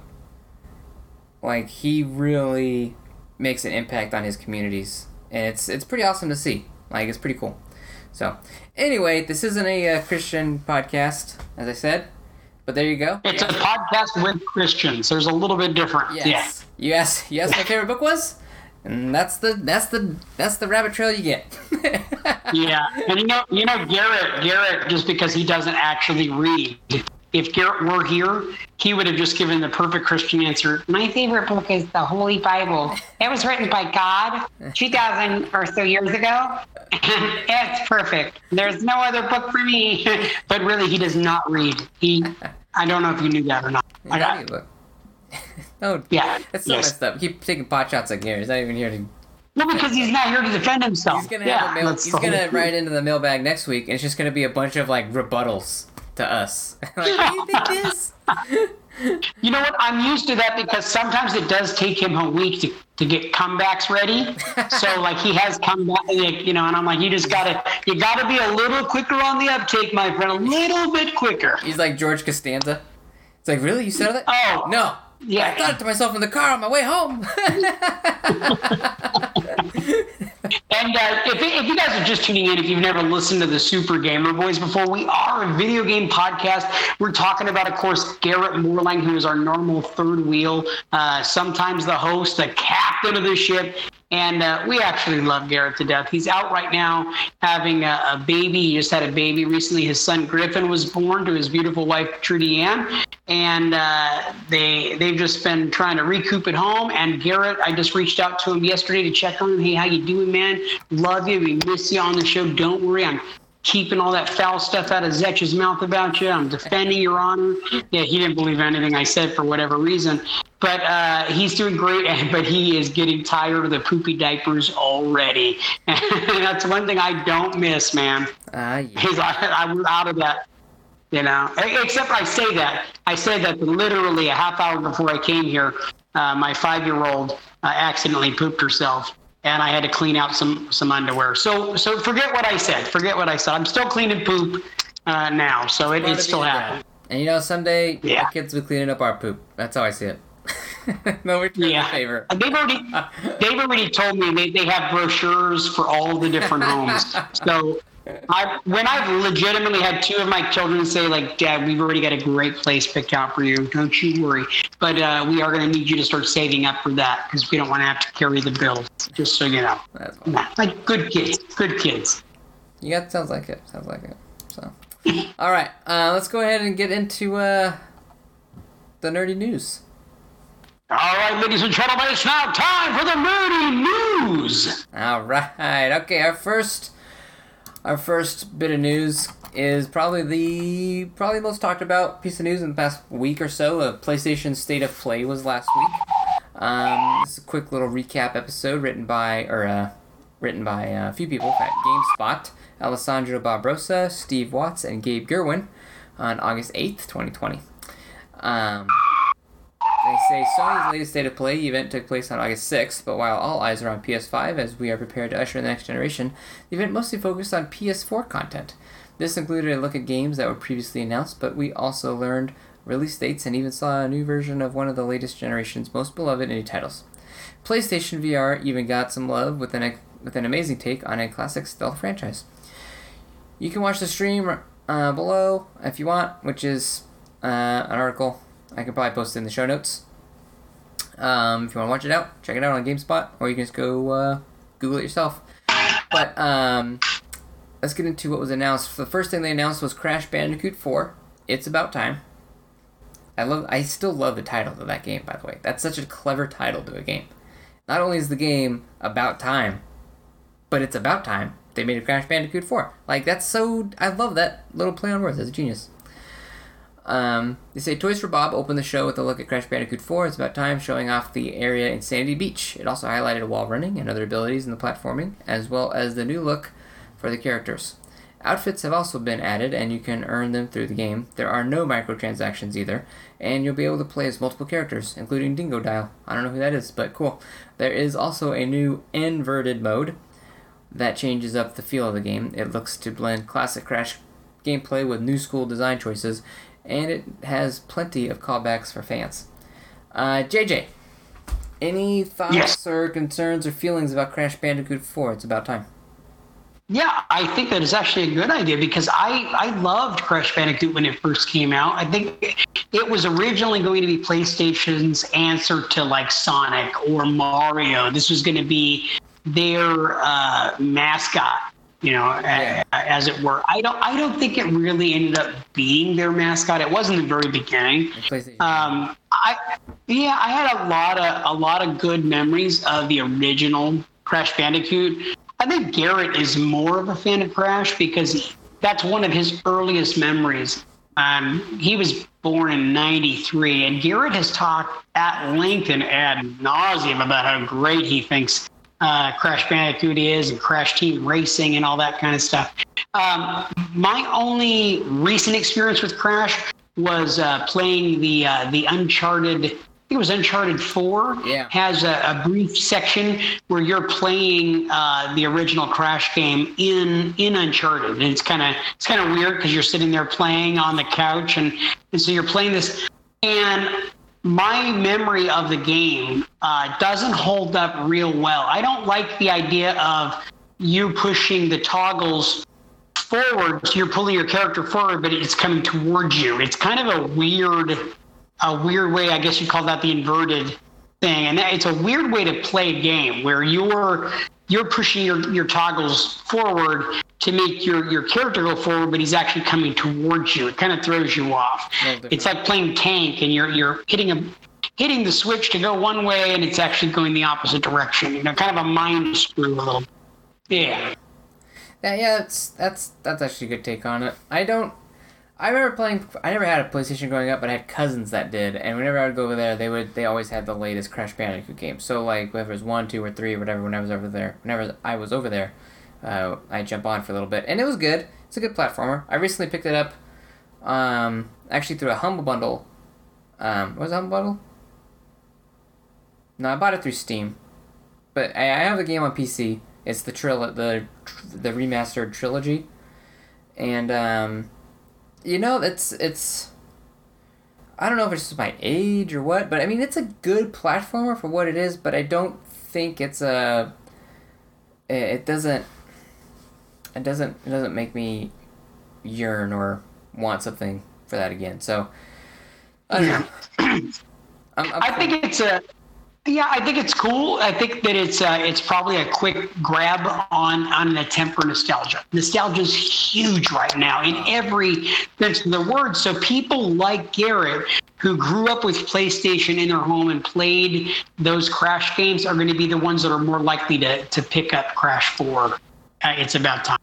like, he really makes an impact on his communities, and it's pretty awesome to see. Like, it's pretty cool. So, anyway, this isn't a Christian podcast, as I said, but there you go. It's a podcast with Christians. There's a little bit different. Yes. Yeah. Yes. My favorite book was, and that's the rabbit trail you get. Yeah, and you know Garrett, just because he doesn't actually read. If Garrett were here, he would have just given the perfect Christian answer. My favorite book is the Holy Bible. It was written by God 2,000 or so years ago. It's perfect. There's no other book for me. But really, he does not read. I don't know if you knew that or not. I got it. Oh, yeah. That's so messed up. Keep taking pot shots at Garrett. He's not even here to... No, because he's not here to defend himself. He's going to write into the mailbag next week, and it's just going to be a bunch of, like, rebuttals to us. Like, what do you think this? You know what? I'm used to that because sometimes it does take him a week to to get comebacks ready. So like he has comeback, you know, and I'm like, you gotta be a little quicker on the uptake, my friend, a little bit quicker. He's like George Costanza. It's like, really? You said that? Oh no. Yeah. I thought it to myself in the car on my way home. And if you guys are just tuning in, if you've never listened to the Super Gamer Boys before, we are a video game podcast. We're talking about, of course, Garrett Moorland, who is our normal third wheel, sometimes the host, the captain of the ship. And we actually love Garrett to death. He's out right now having a baby. He just had a baby recently. His son Griffin was born to his beautiful wife, Trudy Ann. And they've just been trying to recoup at home. And Garrett, I just reached out to him yesterday to check on him. Hey, how you doing, man? Love you. We miss you on the show. Don't worry. I'm keeping all that foul stuff out of Zetch's mouth about you. I'm defending your honor. Yeah, he didn't believe anything I said for whatever reason. But he's doing great, but he is getting tired of the poopy diapers already. And that's one thing I don't miss, man. I'm out of that, you know. Except I say that literally a half hour before I came here, my 5-year-old accidentally pooped herself. And I had to clean out some underwear. So forget what I said. I'm still cleaning poop now, so it's still happening. And you know, someday our kids will be cleaning up our poop. That's how I see it. No return favor. They've already told me they have brochures for all the different homes. So I've legitimately had two of my children say, like, Dad, we've already got a great place picked out for you. Don't you worry. But we are going to need you to start saving up for that because we don't want to have to carry the bill, just so you know. That's like good kids. Yeah, sounds like it. So, all right, let's go ahead and get into the nerdy news. All right, ladies and gentlemen, it's now time for the nerdy news. All right. Okay, Our first bit of news is probably the most talked about piece of news in the past week or so. PlayStation State of Play was last week. This is a quick little recap episode written by a few people at GameSpot, Alessandro Barbosa, Steve Watts, and Gabe Gerwin on August 8th, 2020. They say Sony's latest State of Play event took place on August 6th, but while all eyes are on PS5 as we are prepared to usher in the next generation, the event mostly focused on PS4 content. This included a look at games that were previously announced, but we also learned release dates and even saw a new version of one of the latest generation's most beloved indie titles. PlayStation VR even got some love with an amazing take on a classic stealth franchise. You can watch the stream below if you want, which is an article. I can probably post it in the show notes. If you want to watch it out, check it out on GameSpot, or you can just go Google it yourself. But let's get into what was announced. The first thing they announced was Crash Bandicoot 4: It's About Time. I still love the title of that game, by the way. That's such a clever title to a game. Not only is the game about time, but it's about time they made a Crash Bandicoot 4. Like, that's so... I love that little play on words. That's genius. They say Toys for Bob opened the show with a look at Crash Bandicoot 4. It's About Time, showing off the area in Sandy Beach. It also highlighted wall running and other abilities in the platforming, as well as the new look for the characters. Outfits have also been added, and you can earn them through the game. There are no microtransactions either, and you'll be able to play as multiple characters, including Dingo Dial. I don't know who that is, but cool. There is also a new inverted mode that changes up the feel of the game. It looks to blend classic Crash gameplay with new school design choices, and it has plenty of callbacks for fans. JJ, any thoughts or concerns or feelings about Crash Bandicoot 4? It's About Time. Yeah, I think that is actually a good idea because I loved Crash Bandicoot when it first came out. I think it was originally going to be PlayStation's answer to like Sonic or Mario. This was going to be their mascot, you know, as it were. I don't think it really ended up being their mascot. It wasn't the very beginning. I had a lot of good memories of the original Crash Bandicoot. I think Garrett is more of a fan of Crash because that's one of his earliest memories. He was born in 93, and Garrett has talked at length and ad nauseum about how great he thinks Crash Bandicoot is, and Crash Team Racing and all that kind of stuff. My only recent experience with Crash was playing the Uncharted think it was Uncharted 4, has a brief section where you're playing the original Crash game in Uncharted, and it's kind of weird because you're sitting there playing on the couch, and so you're playing this. And my memory of the game doesn't hold up real well. I don't like the idea of you pushing the toggles forward, so you're pulling your character forward, but it's coming towards you. It's kind of a weird way, I guess you'd call that the inverted thing. And it's a weird way to play a game where you're pushing your toggles forward to make your character go forward, but he's actually coming towards you. It kind of throws you off. It's like playing tank, and you're hitting the switch to go one way, and it's actually going the opposite direction. You know, kind of a mind screw a little. Yeah. Yeah, that's actually a good take on it. I never had a PlayStation growing up, but I had cousins that did, and whenever I would go over there, they always had the latest Crash Bandicoot game. So like whether it was 1, 2, or 3 or whatever, whenever I was over there, I'd jump on for a little bit, and it was good. It's a good platformer. I recently picked it up, actually through a Humble Bundle. What was Humble Bundle? No, I bought it through Steam, but I have the game on PC. It's the remastered trilogy, and it's I don't know if it's just my age or what, but I mean it's a good platformer for what it is. But I don't think it doesn't make me yearn or want something for that again. So I don't know. I think it's cool. I think that it's probably a quick grab on an attempt for nostalgia. Nostalgia is huge right now in every sense of the word. So people like Garrett, who grew up with PlayStation in their home and played those Crash games, are going to be the ones that are more likely to pick up Crash 4. It's about time.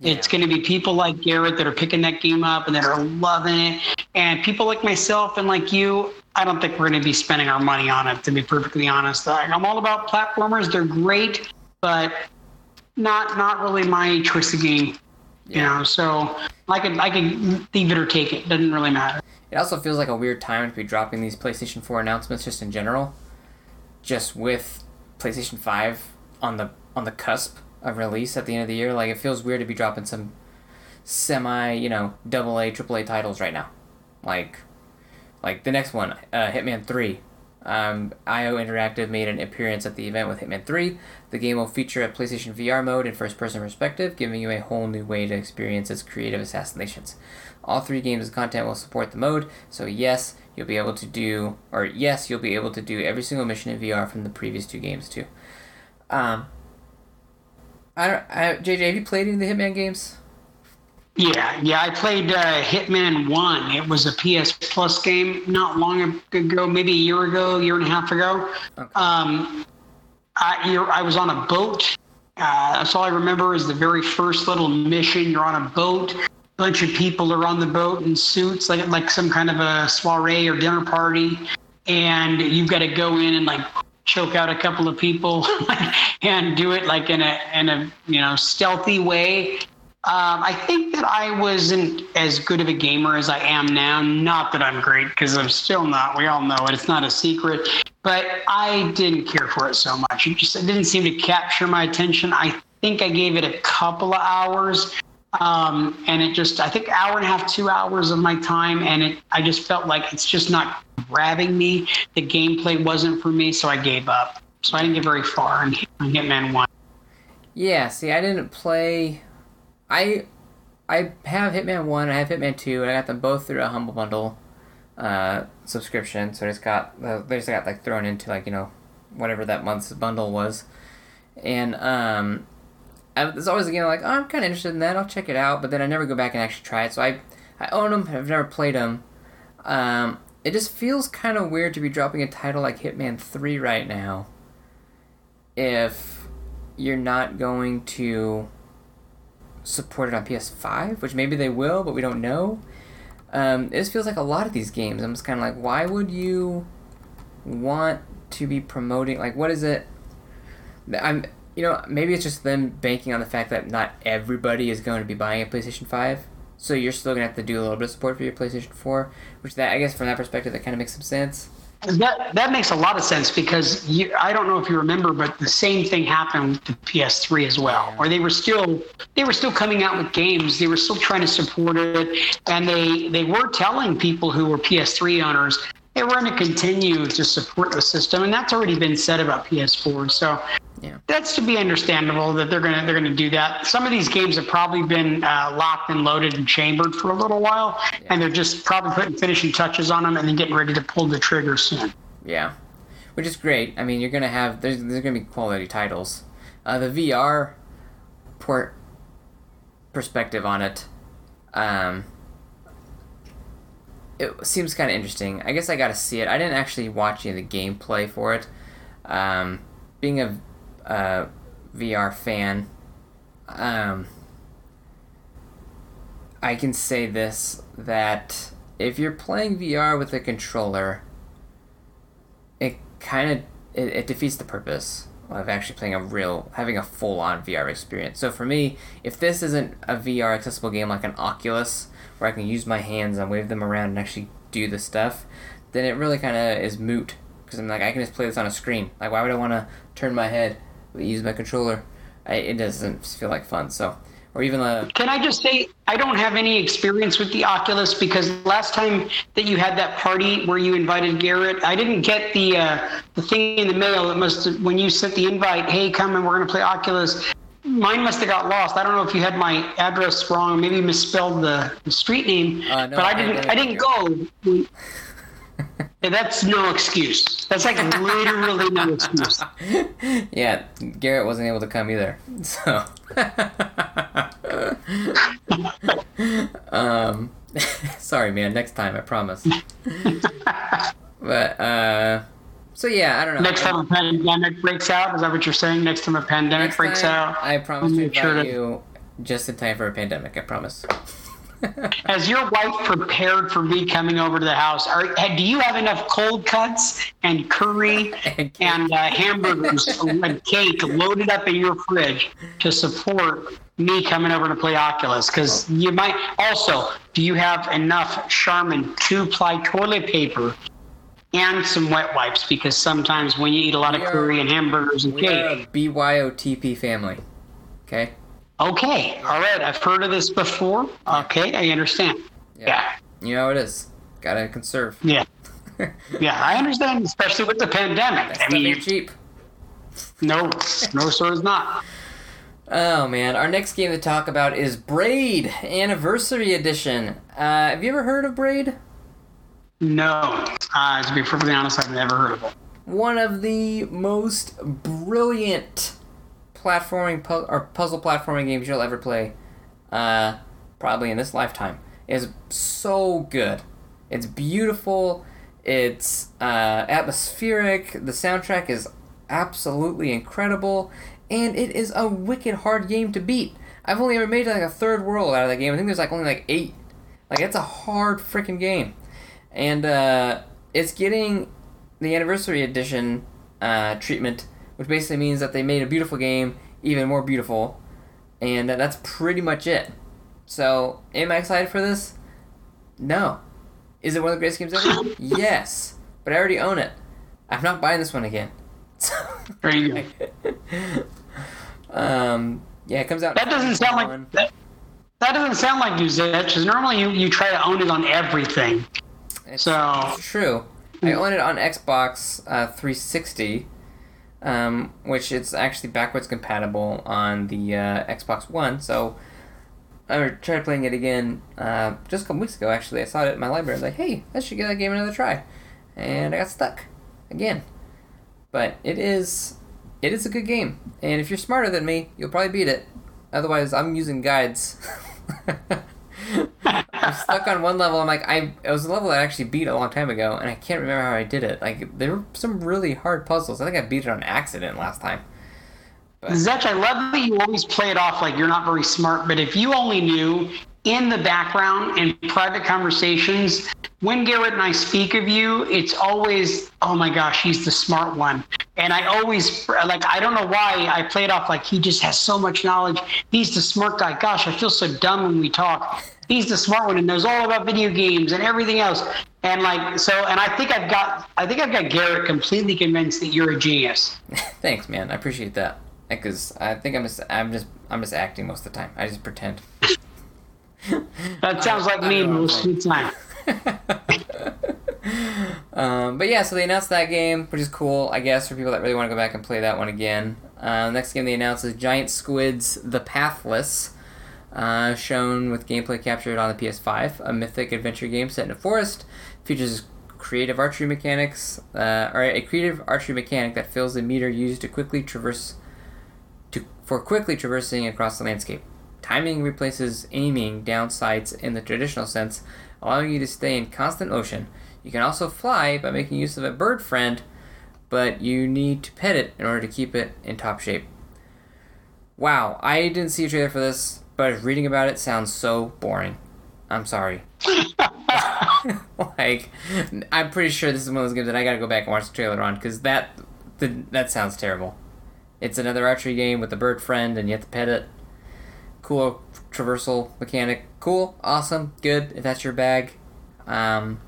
Yeah. It's going to be people like Garrett that are picking that game up and that are loving it. And people like myself and like you, I don't think we're going to be spending our money on it, to be perfectly honest. I'm all about platformers. They're great, but not really my choice of game. Yeah. You know, so I could leave it or take it. Doesn't really matter. It also feels like a weird time to be dropping these PlayStation 4 announcements just in general, just with PlayStation 5 on the cusp of release at the end of the year. Like, it feels weird to be dropping some semi, AA, AAA titles right now. Like the next one, Hitman 3. IO Interactive made an appearance at the event with Hitman 3. The game will feature a PlayStation VR mode and first-person perspective, giving you a whole new way to experience its creative assassinations. All 3 games' content will support the mode, so yes, you'll be able to do every single mission in VR from the previous 2 games too. JJ, have you played any of the Hitman games? Yeah, I played Hitman 1. It was a PS Plus game not long ago, maybe a year and a half ago. Okay. I was on a boat. That's all I remember is the very first little mission. You're on a boat. A bunch of people are on the boat in suits, like some kind of a soiree or dinner party, and you've got to go in and choke out a couple of people and do it in a stealthy way. I think that I wasn't as good of a gamer as I am now. Not that I'm great, because I'm still not. We all know it. It's not a secret. But I didn't care for it so much. It didn't seem to capture my attention. I think I gave it a couple of hours, and it just, I think, hour and a half, 2 hours of my time, and I just felt like it's just not grabbing me. The gameplay wasn't for me, so I gave up. So I didn't get very far in Hitman 1. Yeah, see, I didn't play... I have Hitman 1, I have Hitman 2, and I got them both through a Humble Bundle subscription. So they just got thrown into whatever that month's bundle was. And there's always a game I'm kind of interested in that. I'll check it out, but then I never go back and actually try it. So I own them, but I've never played them. It just feels kind of weird to be dropping a title like Hitman 3 right now if you're not going to supported on PS5, which maybe they will, but we don't know. It just feels like a lot of these games, I'm just kind of why would you want to be promoting, what is it? Maybe it's just them banking on the fact that not everybody is going to be buying a PlayStation 5, so you're still going to have to do a little bit of support for your PlayStation 4, which I guess from that perspective, that kind of makes some sense. That makes a lot of sense, because I don't know if you remember, but the same thing happened with the PS3 as well, where they were still coming out with games. They were still trying to support it, and they were telling people who were PS3 owners they were going to continue to support the system, and that's already been said about PS4. So that's to be understandable that they're gonna do that. Some of these games have probably been locked and loaded and chambered for a little while, and they're just probably putting finishing touches on them and then getting ready to pull the trigger soon. Yeah, which is great. I mean, you're gonna have there's gonna be quality titles. The VR perspective on it. It seems kind of interesting. I guess I got to see it. I didn't actually watch any of the gameplay for it. Being a VR fan, I can say this, that if you're playing VR with a controller, it defeats the purpose of actually playing having a full-on VR experience. So for me, if this isn't a VR accessible game like an Oculus, where I can use my hands and wave them around and actually do the stuff, then it really kind of is moot. Because I'm like, I can just play this on a screen. Like, why would I want to turn my head, use my controller? It doesn't feel like fun, so. Or even the... Can I just say, I don't have any experience with the Oculus, because last time that you had that party where you invited Garrett, I didn't get the thing in the mail. It must have, when you sent the invite, hey, come and we're going to play Oculus, mine must have got lost. I don't know if you had my address wrong, maybe misspelled the street name, no, but I didn't go. That's no excuse. That's like literally no excuse. Yeah, Garrett wasn't able to come either. So, sorry, man. Next time, I promise. But so yeah, I don't know. Next time a pandemic breaks out, is that what you're saying? Next time a pandemic breaks out, I promise to invite you just in time for a pandemic. I promise. Has your wife prepared for me coming over to the house? Do you have enough cold cuts and curry and hamburgers and cake loaded up in your fridge to support me coming over to play Oculus? Because you might. Also, do you have enough Charmin 2-ply toilet paper and some wet wipes? Because sometimes when you eat a lot of curry and hamburgers and cake, we are a BYOTP family. Okay. Okay, all right, I've heard of this before. Okay, I understand. Yeah. You know how it is. Gotta conserve. Yeah. Yeah, I understand, especially with the pandemic. That's ain't cheap. No, so it's not. Oh, man. Our next game to talk about is Braid Anniversary Edition. Have you ever heard of Braid? No. To be perfectly honest, I've never heard of it. One of the most brilliant puzzle platforming games you'll ever play, probably in this lifetime, is so good. It's beautiful. It's atmospheric. The soundtrack is absolutely incredible, and it is a wicked hard game to beat. I've only ever made like a third world out of that game. I think there's only 8. Like, it's a hard freaking game, and it's getting the Anniversary Edition treatment, which basically means that they made a beautiful game even more beautiful, and that's pretty much it. So, am I excited for this? No. Is it one of the greatest games ever? Yes. But I already own it. I'm not buying this one again. There you go. Yeah, it comes out... That doesn't sound like you, Zetch, because normally you try to own it on everything. It's true. I own it on Xbox 360, which it's actually backwards compatible on the Xbox One, so I tried playing it again just a couple weeks ago, actually. I saw it in my library. I was like, hey, I should give that game another try. And I got stuck again. But it is a good game. And if you're smarter than me, you'll probably beat it. Otherwise, I'm using guides. I'm stuck on one level. I'm like, it was a level I actually beat a long time ago, and I can't remember how I did it. Like, there were some really hard puzzles. I think I beat it on accident last time. Zetch, I love that you always play it off like you're not very smart, but if you only knew in the background, in private conversations, when Garrett and I speak of you, it's always, oh my gosh, he's the smart one. And I always, like, I don't know why I play it off like he just has so much knowledge. He's the smart guy. Gosh, I feel so dumb when we talk. He's the smart one and knows all about video games and everything else. And like so, and I think I've got Garrett completely convinced that you're a genius. Thanks, man. I appreciate that. Because I think I'm just acting most of the time. I just pretend. That sounds like me most of the time. But yeah, so they announced that game, which is cool, I guess, for people that really want to go back and play that one again. Next game they announced is Giant Squid's The Pathless, shown with gameplay captured on the PS5, a mythic adventure game set in a forest. Features creative archery mechanics, or a creative archery mechanic that fills the meter used to quickly traversing across the landscape. Timing replaces aiming down sights in the traditional sense, allowing you to stay in constant motion. You can also fly by making use of a bird friend, but you need to pet it in order to keep it in top shape. Wow, I didn't see a trailer for this, but reading about it sounds so boring. I'm sorry. Like, I'm pretty sure this is one of those games that I gotta go back and watch the trailer on, because that sounds terrible. It's another archery game with a bird friend, and you have to pet it. Cool traversal mechanic. Cool, awesome, good, if that's your bag. I'm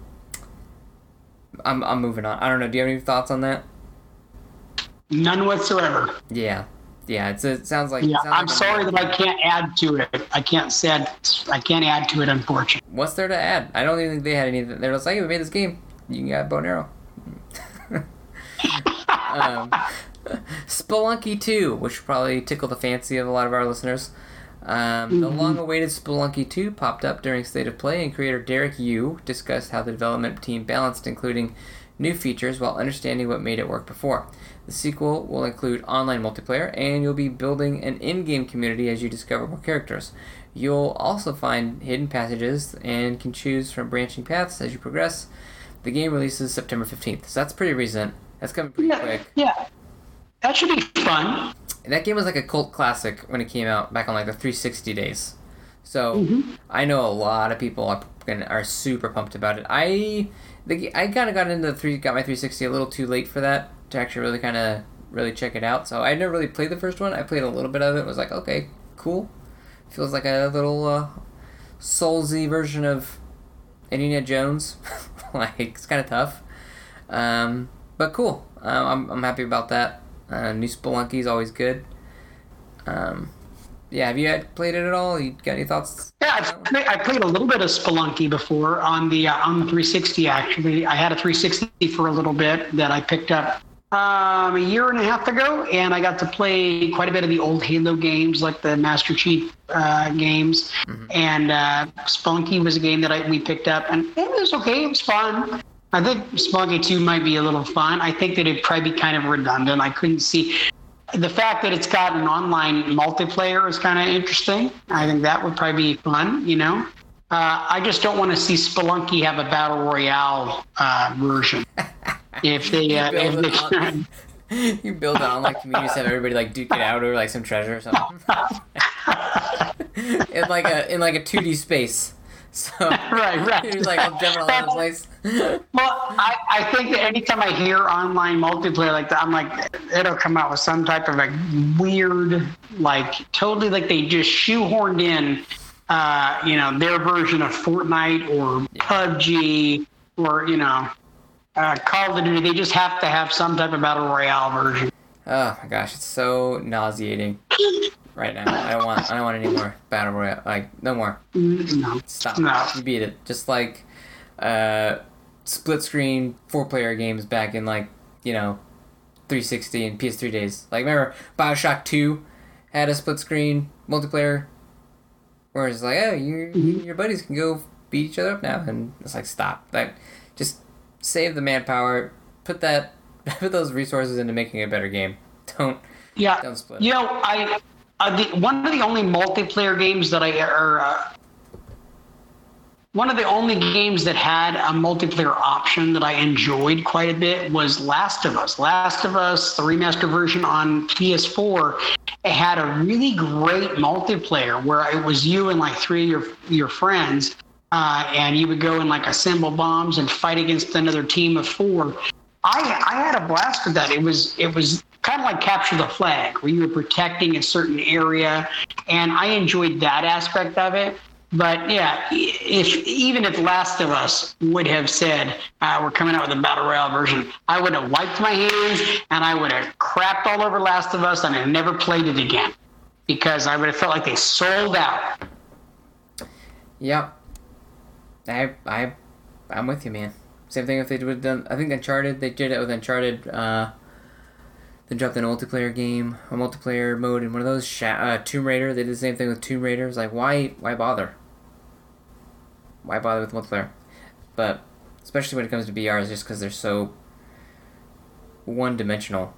moving on. I don't know. Do you have any thoughts on that? None whatsoever. Yeah. It sounds like. Yeah, I'm sorry that I can't add to it. I can't add to it. Unfortunately. What's there to add? I don't even think they had anything. They're just like, we made this game. You can add bow and arrow. Spelunky 2, which probably tickled the fancy of a lot of our listeners. The long-awaited Spelunky 2 popped up during State of Play, and creator Derek Yu discussed how the development team balanced including new features while understanding what made it work before. The sequel will include online multiplayer, and you'll be building an in-game community as you discover more characters. You'll also find hidden passages and can choose from branching paths as you progress. The game releases September 15th, so that's pretty recent. That's coming pretty quick. Yeah, that should be fun. That game was like a cult classic when it came out back on like the 360 days. So I know a lot of people are super pumped about it. I kind of got my 360 a little too late for that to actually really check it out. So I never really played the first one. I played a little bit of it. Was like, okay, cool. Feels like a little Soulsy version of Indiana Jones. Like, it's kind of tough, but cool. I'm happy about that. New Spelunky is always good. Have you played it at all? You got any thoughts? Yeah, I played a little bit of Spelunky before on the 360. Actually, I had a 360 for a little bit that I picked up a year and a half ago, and I got to play quite a bit of the old Halo games, like the Master Chief games. And Spelunky was a game that we picked up, and it was okay. It was fun. I think Spelunky 2 might be a little fun. I think that it'd probably be kind of redundant. I couldn't see. The fact that it's got an online multiplayer is kind of interesting. I think that would probably be fun, you know? I just don't want to see Spelunky have a Battle Royale version. You build an online community, have everybody like duke it out over like some treasure or something. in like a 2D space. So, right. He's like, I'm jumping all over the place. Well, I think that anytime I hear online multiplayer like that, I'm like, it'll come out with some type of like weird, like totally like they just shoehorned in, their version of Fortnite or PUBG or, Call of Duty. They just have to have some type of Battle Royale version. Oh my gosh, it's so nauseating. Right now, I don't want any more Battle Royale. Like, no more. No. Stop. No. You beat it. Just like split-screen 4-player games back in 360 and PS3 days. Like, remember Bioshock 2 had a split-screen multiplayer where it's like, oh, your buddies can go beat each other up now, and it's like, stop. Like, just save the manpower. Put those resources into making a better game. Don't split. One of the only multiplayer games one of the only games that had a multiplayer option that I enjoyed quite a bit was Last of Us. Last of Us, the remastered version on PS4, it had a really great multiplayer where it was you and like three of your friends, and you would go and like assemble bombs and fight against another team of four. I had a blast with that. It was kind of like Capture the Flag, where you were protecting a certain area, and I enjoyed that aspect of it. But yeah, even if Last of Us would have said, we're coming out with a Battle Royale version, I would have wiped my hands and I would have crapped all over Last of Us and I never played it again because I would have felt like they sold out. Yep. I'm with you, man. Same thing if they would have done, I think Uncharted, they did it with Uncharted, then dropped in a multiplayer mode in one of those. Tomb Raider, they did the same thing with Tomb Raider. It's like, why bother? Why bother with multiplayer? But especially when it comes to BRs, just because they're so one-dimensional,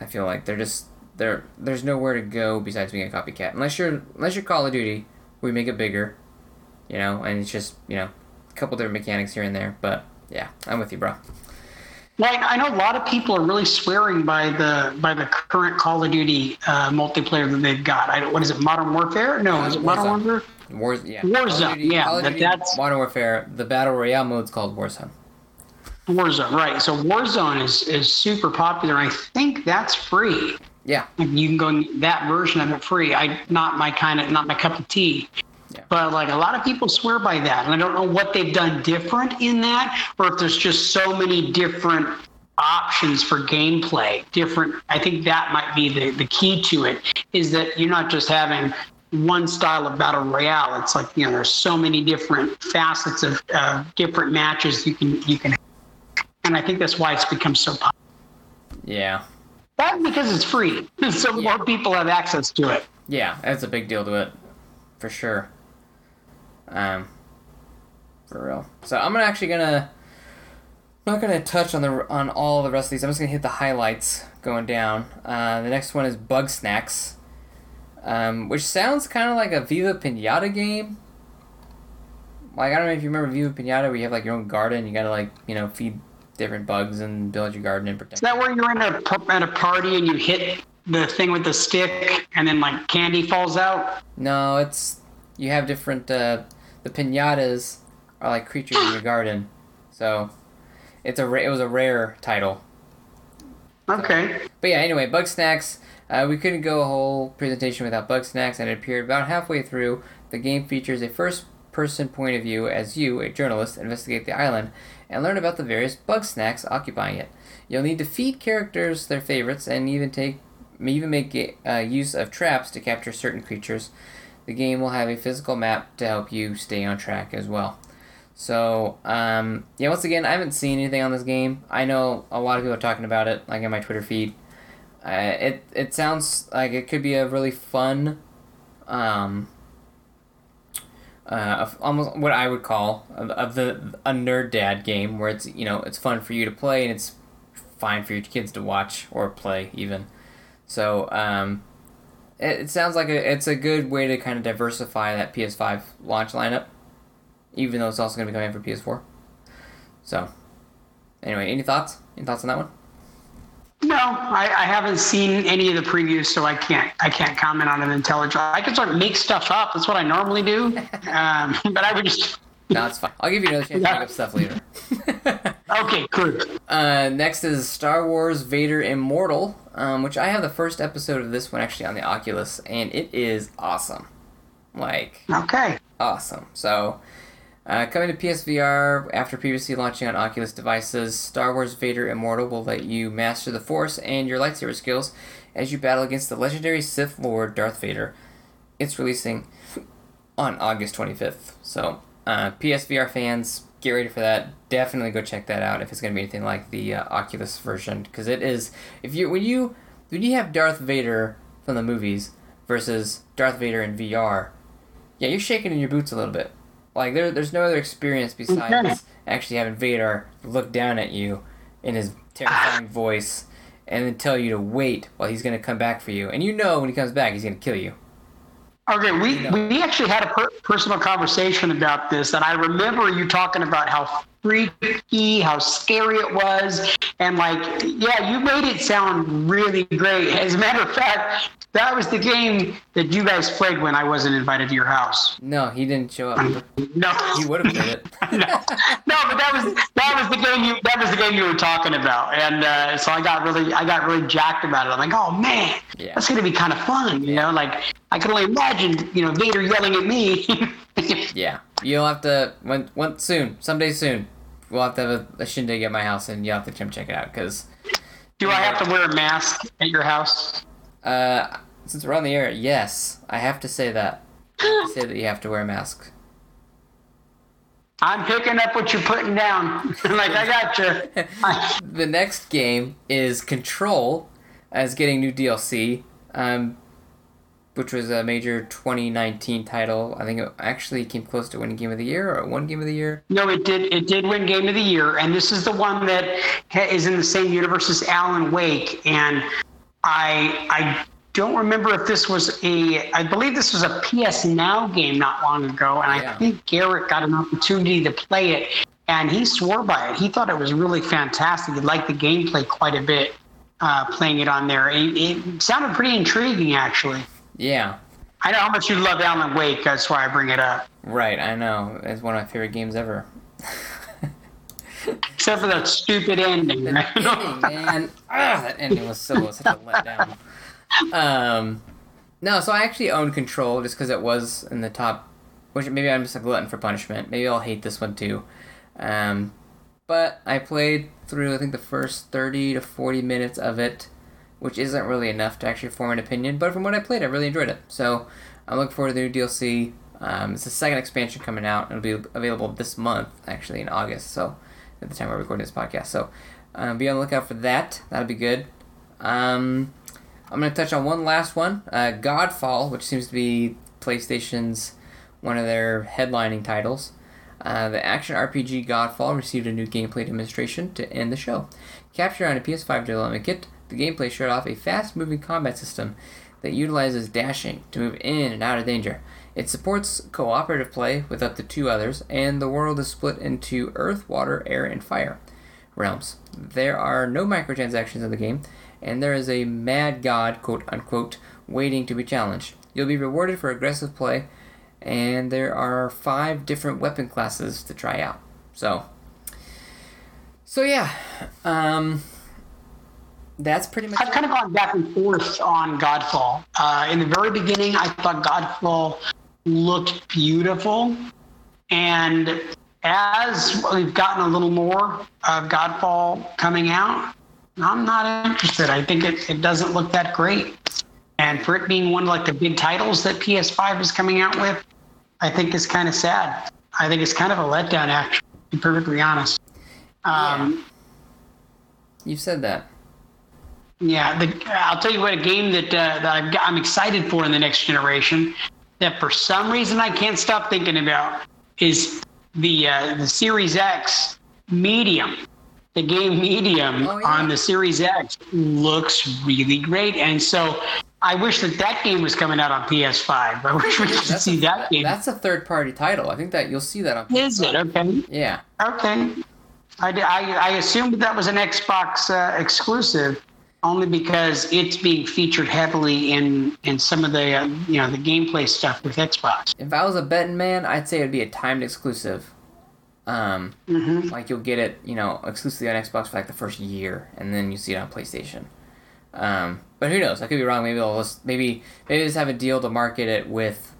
I feel like there's nowhere to go besides being a copycat. Unless you're Call of Duty, we make it bigger, you know, and it's just, you know, a couple different mechanics here and there. But yeah, I'm with you, bro. Like, I know a lot of people are really swearing by the current Call of Duty multiplayer that they've got. What is it, Modern Warfare? No, is it Modern Warfare? Warzone, yeah. Call of Duty, that's Modern Warfare. The Battle Royale mode's called Warzone. Warzone, right. So Warzone is super popular. I think that's free. Yeah. You can go in that version of it free. Not my cup of tea. Yeah. But like a lot of people swear by that, and I don't know what they've done different in that, or if there's just so many different options for gameplay. I think that might be the key to it, is that you're not just having one style of battle royale. It's like, you know, there's so many different facets of different matches you can, and I think that's why it's become so popular. Yeah. That's because it's free, so more people have access to it. Yeah, that's a big deal to it, for sure. For real. So I'm not gonna touch on all the rest of these. I'm just gonna hit the highlights going down. The next one is Bugsnax, which sounds kind of like a Viva Pinata game. Like, I don't know if you remember Viva Pinata, where you have like your own garden. You gotta feed different bugs and build your garden and protect. Is that where you're at a party and you hit the thing with the stick and then like candy falls out? No, it's, you have different. The pinatas are like creatures in your garden, so it was a rare title. Okay. So, but yeah, anyway, Bugsnax. We couldn't go a whole presentation without Bugsnax, and it appeared about halfway through. The game features a first-person point of view as you, a journalist, investigate the island and learn about the various Bugsnax occupying it. You'll need to feed characters their favorites and even make use of traps to capture certain creatures. The game will have a physical map to help you stay on track as well. So, yeah, once again, I haven't seen anything on this game. I know a lot of people are talking about it, like in my Twitter feed. It sounds like it could be a really fun, almost what I would call a nerd dad game, where it's, you know, it's fun for you to play and it's fine for your kids to watch or play even. So, it sounds like it's a good way to kind of diversify that PS5 launch lineup, even though it's also going to be coming in for PS4. So, anyway, any thoughts? Any thoughts on that one? No, I haven't seen any of the previews, so I can't comment on them intelligently. I can sort of make stuff up. That's what I normally do. But I would just. No, it's fine. I'll give you another chance to make up stuff later. Okay, cool. Next is Star Wars Vader Immortal, which I have the first episode of this one actually on the Oculus, and it is awesome. Like, okay, awesome. So, coming to PSVR after previously launching on Oculus devices, Star Wars Vader Immortal will let you master the Force and your lightsaber skills as you battle against the legendary Sith Lord Darth Vader. It's releasing on August 25th. So, PSVR fans, get ready for that. Definitely go check that out if it's going to be anything like the Oculus version, because it is. If you when you have Darth Vader from the movies versus Darth Vader in VR, yeah, you're shaking in your boots a little bit. Like, there's no other experience besides actually having Vader look down at you in his terrifying voice and then tell you to wait while he's going to come back for you, and you know when he comes back he's going to kill you. Okay, we actually had a personal conversation about this, and I remember you talking about how freaky, how scary it was. And like, yeah, you made it sound really great. As a matter of fact, that was the game that you guys played when I wasn't invited to your house. No, he didn't show up. No, he would have played it. No, but that was the game you were talking about, and so I got really jacked about it. I'm like, oh man, yeah, that's gonna be kind of fun, you know? Like I can only imagine, you know, Vader yelling at me. Yeah, you'll have to someday soon. We'll have to have a shindig at my house, and you'll have to come check it out. Cause do I have to wear a mask at your house? Since we're on the air, yes, I have to say that. Say that you have to wear a mask. I'm picking up what you're putting down. Like, I got you. The next game is Control, as getting new DLC, which was a major 2019 title. I think it actually came close to winning Game of the Year, or won Game of the Year. No, it did win Game of the Year, and this is the one that is in the same universe as Alan Wake, and I don't remember if this was I believe this was a PS Now game not long ago, and yeah. I think Garrett got an opportunity to play it, and he swore by it. He thought it was really fantastic. He liked the gameplay quite a bit, playing it on there. It sounded pretty intriguing, actually. Yeah. I know how much you love Alan Wake, that's why I bring it up. Right, I know. It's one of my favorite games ever. Except for that stupid ending. That ending, man. Ugh, that ending was such a letdown. No, so I actually own Control just because it was in the top, which maybe I'm just a glutton for punishment. Maybe I'll hate this one too. But I played through, I think, the first 30 to 40 minutes of it, which isn't really enough to actually form an opinion. But from what I played, I really enjoyed it. So I look forward to the new DLC. It's the second expansion coming out. It'll be available this month, actually, in August. So at the time we're recording this podcast. So be on the lookout for that. That'll be good. I'm going to touch on one last one, Godfall, which seems to be PlayStation's one of their headlining titles. The action RPG Godfall received a new gameplay demonstration to end the show. Captured on a PS5 development kit, the gameplay showed off a fast-moving combat system that utilizes dashing to move in and out of danger. It supports cooperative play with up to two others, and the world is split into earth, water, air, and fire realms. There are no microtransactions in the game, and there is a mad god, quote-unquote, waiting to be challenged. You'll be rewarded for aggressive play, and there are 5 different weapon classes to try out. So yeah, that's pretty much... I've kind of gone back and forth on Godfall. In the very beginning, I thought Godfall looked beautiful, and as we've gotten a little more of Godfall coming out, I'm not interested. I think it doesn't look that great. And for it being one of like the big titles that PS5 is coming out with, I think it's kind of sad. I think it's kind of a letdown, actually, to be perfectly honest. You said that. Yeah, I'll tell you what, a game that I'm excited for in the next generation that for some reason I can't stop thinking about is the Series X Medium. The game Medium on the Series X looks really great. And so I wish that game was coming out on PS5. I wish we could see that game. That's a third-party title. I think that you'll see that on PS5. Is it? Okay. Yeah. Okay. I assumed that was an Xbox exclusive only because it's being featured heavily in some of the, the gameplay stuff with Xbox. If I was a betting man, I'd say it would be a timed exclusive. Like you'll get it, exclusively on Xbox for like the first year, and then you see it on PlayStation. But who knows? I could be wrong. Maybe maybe just have a deal to market it with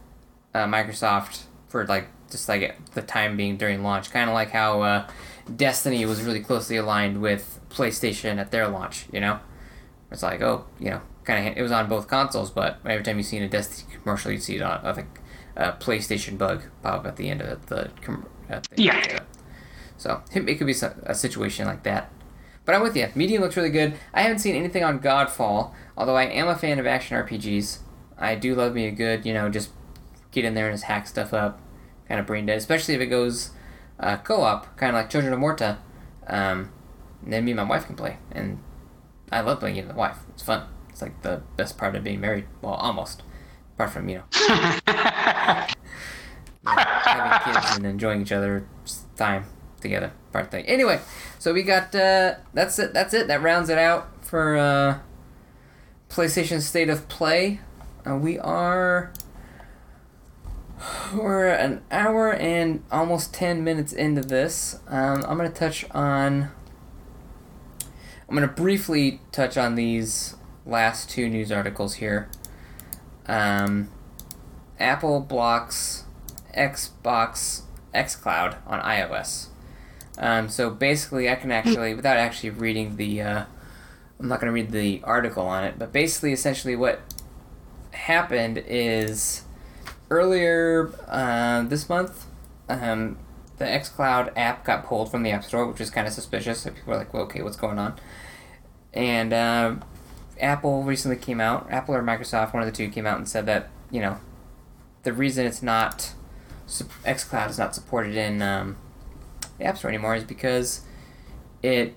Microsoft for just the time being during launch, kind of like how Destiny was really closely aligned with PlayStation at their launch. It's like it was on both consoles, but every time you see a Destiny commercial, you'd see it on a PlayStation bug pop up at the end of the commercial. Yeah. So it could be a situation like that. But I'm with you. Medium looks really good. I haven't seen anything on Godfall, although I am a fan of action RPGs. I do love me a good, just get in there and just hack stuff up, kind of brain dead, especially if it goes co-op, kind of like Children of Morta. Then me and my wife can play, and I love playing it with my wife. It's fun. It's like the best part of being married. Well, almost. Apart from, having kids and enjoying each other's time. together part thing. Anyway, so we got that's it. That rounds it out for PlayStation State of Play. We're an hour and almost 10 minutes into this. I'm gonna briefly touch on these last two news articles here. Apple blocks Xbox xCloud on iOS. So basically, I can actually, without actually reading the, I'm not going to read the article on it, but basically, essentially, what happened is earlier this month, the xCloud app got pulled from the App Store, which is kind of suspicious. So people were like, well, okay, what's going on? And Apple recently came out, Apple or Microsoft, one of the two came out and said that, you know, the reason it's not, xCloud is not supported in the App Store anymore is because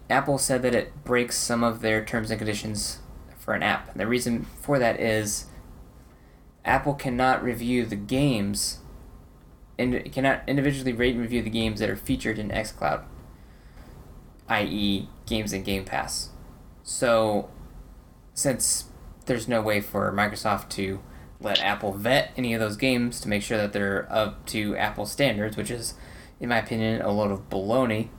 Apple said that it breaks some of their terms and conditions for an app. And the reason for that is Apple cannot review the games, and it cannot individually rate and review the games that are featured in xCloud, i.e. games in Game Pass. So since there's no way for Microsoft to let Apple vet any of those games to make sure that they're up to Apple standards, which is, in my opinion, a load of baloney.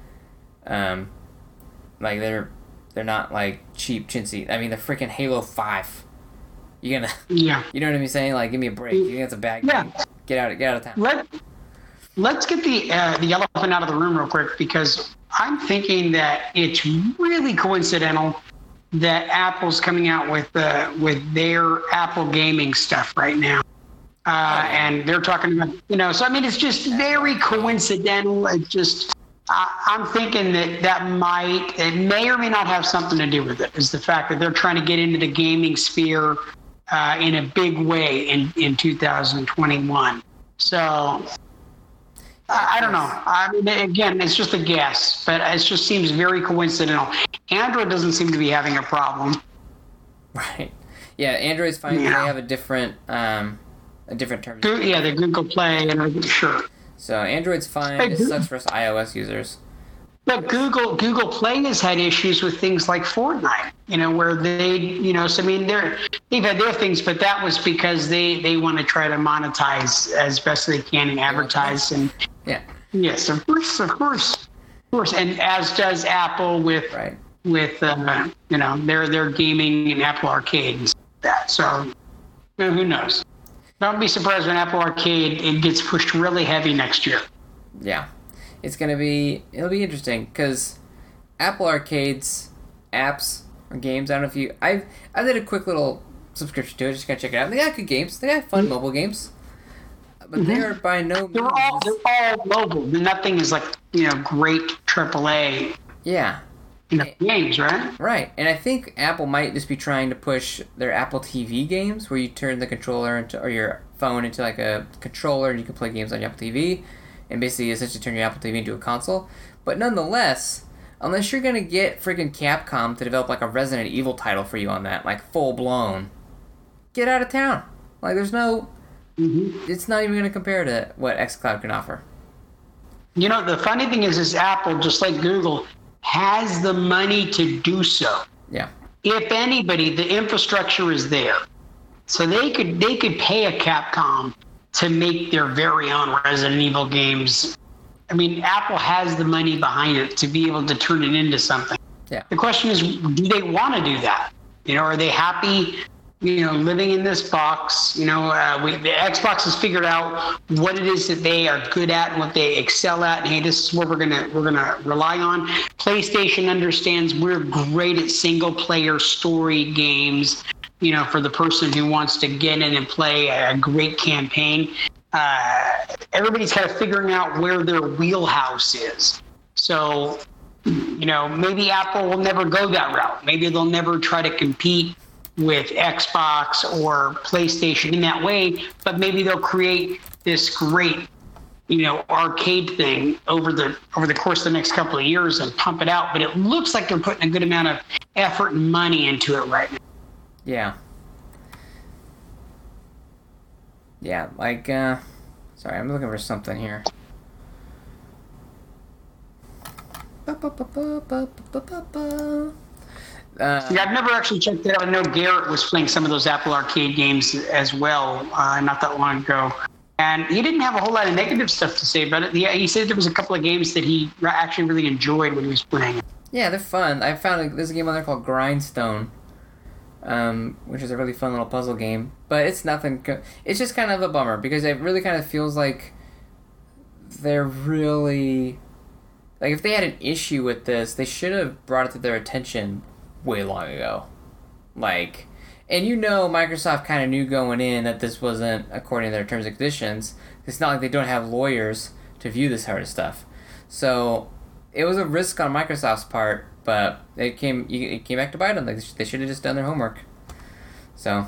Like, they're not, like, cheap chintzy. I mean, the freaking Halo 5. You're gonna... Yeah. You know what I'm saying? Like, give me a break. You think that's a bad game? Yeah. Get out of town. Let's get the elephant out of the room real quick, because I'm thinking that it's really coincidental that Apple's coming out with their Apple gaming stuff right now. And they're talking about, you know, so I mean, it's just very coincidental. It's just, I'm thinking it may or may not have something to do with it, is the fact that they're trying to get into the gaming sphere in a big way in 2021. So I don't know. I mean, again, it's just a guess, but it just seems very coincidental. Android doesn't seem to be having a problem. Right. Yeah, Android's fine. Yeah. They have a different term. Yeah, the Google Play and everything. Sure. So Android's fine. It sucks for us iOS users. But Google Play has had issues with things like Fortnite, you know, where they, you know, so I mean, they've had their things, but that was because they want to try to monetize as best they can and advertise. And yeah. Yes, of course. And as does Apple with you know, their gaming and Apple Arcade and stuff like that. So, you know, who knows? Don't be surprised when Apple Arcade, it gets pushed really heavy next year. Yeah. It'll be interesting, because Apple Arcade's apps or games, I don't know if you, I did a quick little subscription to it, just gotta check it out. They got good games, they got fun mobile games, but they are by no means. They're all mobile. Nothing is like, you know, great AAA. Yeah. You know, games, right? Right, and I think Apple might just be trying to push their Apple TV games, where you turn the controller or your phone into like a controller, and you can play games on your Apple TV. And basically essentially turn your Apple TV into a console. But nonetheless, unless you're going to get freaking Capcom to develop like a Resident Evil title for you on that, like full blown, get out of town. Like there's no, it's not even going to compare to what xCloud can offer. You know, the funny thing is Apple, just like Google, has the money to do so. Yeah. If anybody, the infrastructure is there. So they could pay a Capcom to make their very own Resident Evil games. I mean, Apple has the money behind it to be able to turn it into something. Yeah. The question is, do they want to do that? You know, are they happy, you know, living in this box? You know, the Xbox has figured out what it is that they are good at and what they excel at. And, hey, this is what we're gonna rely on. PlayStation understands we're great at single-player story games. You know, for the person who wants to get in and play a great campaign, everybody's kind of figuring out where their wheelhouse is. So, you know, maybe Apple will never go that route. Maybe they'll never try to compete with Xbox or PlayStation in that way, but maybe they'll create this great, you know, arcade thing over the course of the next couple of years and pump it out. But it looks like they're putting a good amount of effort and money into it right now. Yeah, like, sorry, I'm looking for something here. Yeah, I've never actually checked it out. I know Garrett was playing some of those Apple Arcade games as well not that long ago. And he didn't have a whole lot of negative stuff to say about it. Yeah, he said there was a couple of games that he actually really enjoyed when he was playing it. Yeah, they're fun. I found there's a game on there called Grindstone, which is a really fun little puzzle game. But it's nothing... It's just kind of a bummer, because it really kind of feels like they're really... Like, if they had an issue with this, they should have brought it to their attention way long ago. Like... And you know Microsoft kind of knew going in that this wasn't according to their terms and conditions. It's not like they don't have lawyers to view this sort of stuff. So it was a risk on Microsoft's part, but it came back to bite them. They should have just done their homework. So.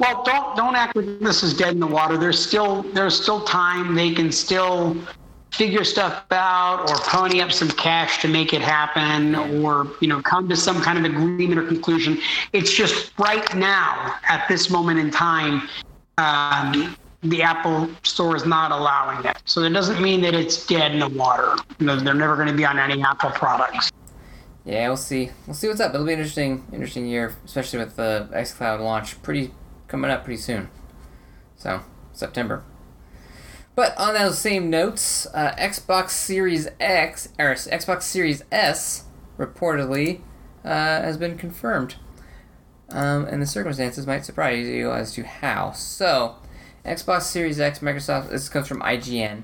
Well, don't act like this is dead in the water. There's still time. They can still figure stuff out or pony up some cash to make it happen or, come to some kind of agreement or conclusion. It's just right now, at this moment in time, the Apple Store is not allowing that. So that doesn't mean that it's dead in the water. They're never going to be on any Apple products. Yeah, we'll see. We'll see what's up. It'll be an interesting year, especially with the xCloud launch coming up pretty soon. So, September. But on those same notes, Xbox Series S reportedly has been confirmed, and the circumstances might surprise you as to how. So, Xbox Series X, Microsoft. This comes from IGN.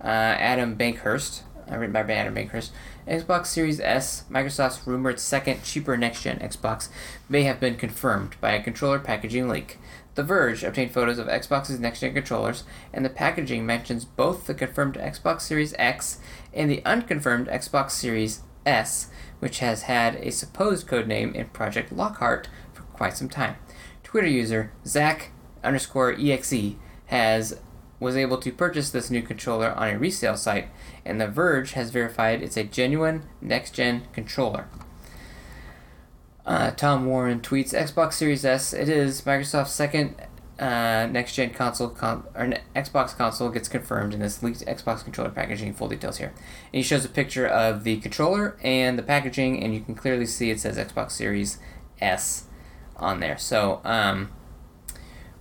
Written by Adam Bankhurst. Xbox Series S, Microsoft's rumored second cheaper next-gen Xbox, may have been confirmed by a controller packaging leak. The Verge obtained photos of Xbox's next-gen controllers, and the packaging mentions both the confirmed Xbox Series X and the unconfirmed Xbox Series S, which has had a supposed codename in Project Lockhart for quite some time. Twitter user Zach_exe was able to purchase this new controller on a resale site, and The Verge has verified it's a genuine next-gen controller. Tom Warren tweets, Xbox Series S, it is Microsoft's second next-gen console, Xbox console gets confirmed in this leaked Xbox controller packaging, full details here. And he shows a picture of the controller and the packaging, and you can clearly see it says Xbox Series S on there. So,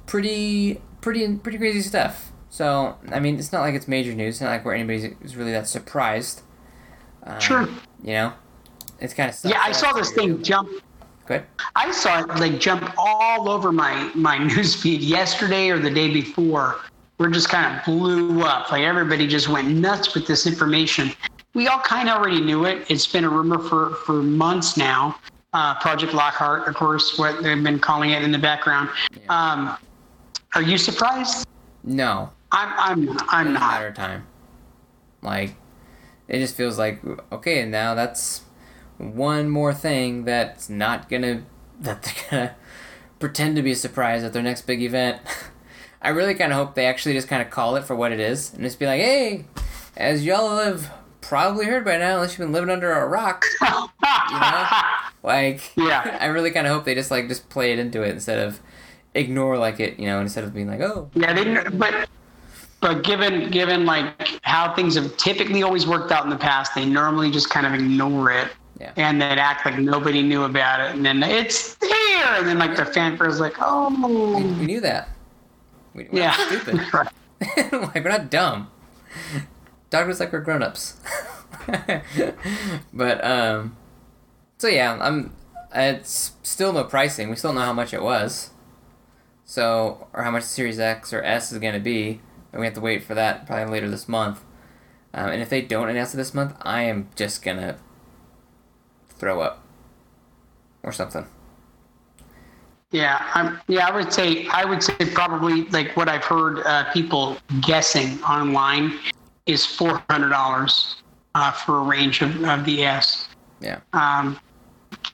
pretty crazy stuff. So, I mean, it's not like it's major news, it's not like where anybody's really that surprised. Sure. It's kind of stuff. Yeah, I saw this thing jump. Good. I saw it jump all over my newsfeed yesterday or the day before. We're just kind of blew up. Everybody just went nuts with this information. We all kind of already knew it. It's been a rumor for months now. Project Lockhart, of course, what they've been calling it in the background. Yeah. Are you surprised? No. I'm not. It's a matter of time. It just feels like okay, and now that's one more thing that they're gonna pretend to be a surprise at their next big event. I really kind of hope they actually just kind of call it for what it is and just be like, hey, as y'all have probably heard by now, unless you've been living under a rock, yeah. I really kind of hope they just play it into it instead of ignore it, instead of being like, oh. Yeah, they didn't, but given how things have typically always worked out in the past, they normally just kind of ignore it. Yeah. And then act like nobody knew about it, and then it's there, and then the fanfare is like, oh, we knew that. We're yeah, not stupid. Right. We're not dumb. Doctors we're grown-ups. But so yeah, it's still no pricing. We still don't know how much it was, so or how much Series X or S is gonna be, and we have to wait for that probably later this month. And if they don't announce it this month, I am just gonna throw up or something. Yeah, I would say probably what I've heard people guessing online is $400 for a range of the S. Yeah.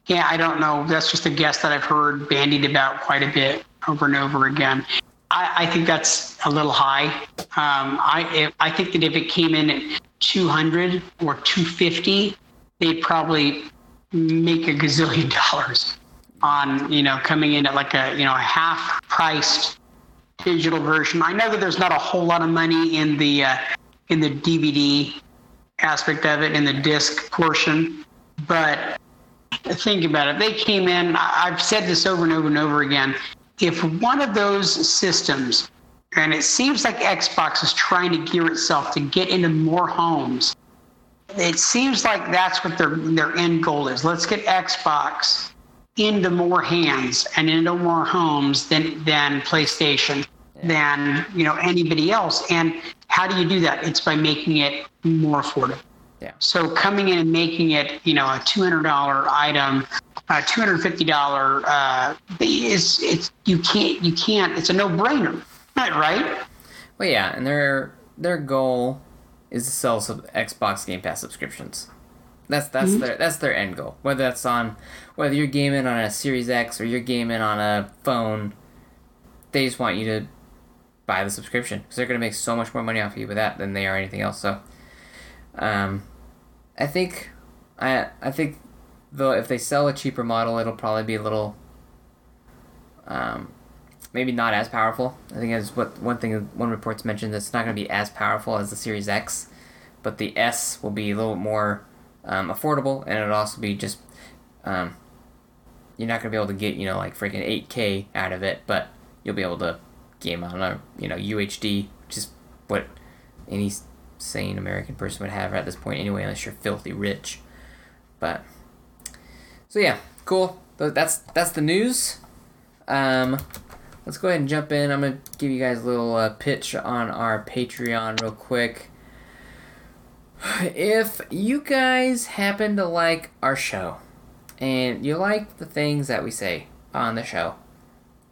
Yeah, I don't know. That's just a guess that I've heard bandied about quite a bit over and over again. I think that's a little high. I think that if it came in at 200 or 250, they'd probably make a gazillion dollars on coming in at a half priced digital version. I know that there's not a whole lot of money in the DVD aspect of it in the disc portion. But think about it. They came in, I've said this over and over and over again. If one of those systems, and it seems like Xbox is trying to gear itself to get into more homes, it seems like that's what their end goal is. Let's get Xbox into more hands and into more homes than PlayStation, than, you know, anybody else. And how do you do that? It's by making it more affordable. Yeah. So coming in and making it, you know, a $200 item, $250, you can't, it's a no-brainer, right? Well, yeah, and their goal is to sell some Xbox Game Pass subscriptions. That's mm-hmm. that's their end goal. Whether you're gaming on a Series X or you're gaming on a phone, they just want you to buy the subscription because they're going to make so much more money off of you with that than they are anything else. So. I think though if they sell a cheaper model, it'll probably be a little, maybe not as powerful. I think that's what one report's mentioned. It's not going to be as powerful as the Series X, but the S will be a little more affordable, and it'll also be just, you're not going to be able to get, you know, like freaking 8K out of it, but you'll be able to game on a, you know, UHD, which is what any sane American person would have at this point anyway, unless you're filthy rich. But so yeah, cool. That's the news. Let's go ahead and jump in. I'm gonna give you guys a little pitch on our Patreon real quick. If you guys happen to like our show and you like the things that we say on the show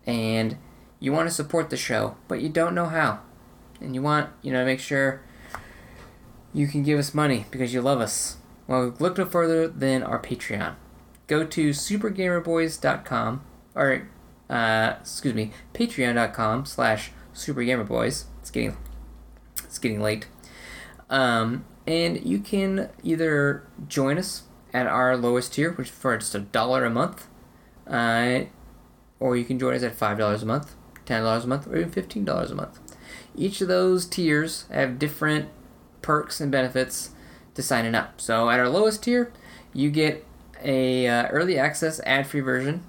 and you want to support the show but you don't know how and you want, you know, to make sure you can give us money because you love us, well, look no further than our Patreon. Go to supergamerboys.com, or, patreon.com/supergamerboys. It's getting late. And you can either join us at our lowest tier, which is for just $1 a month, or you can join us at $5 a month, $10 a month, or even $15 a month. Each of those tiers have different perks and benefits to signing up. So at our lowest tier, you get a early access ad-free version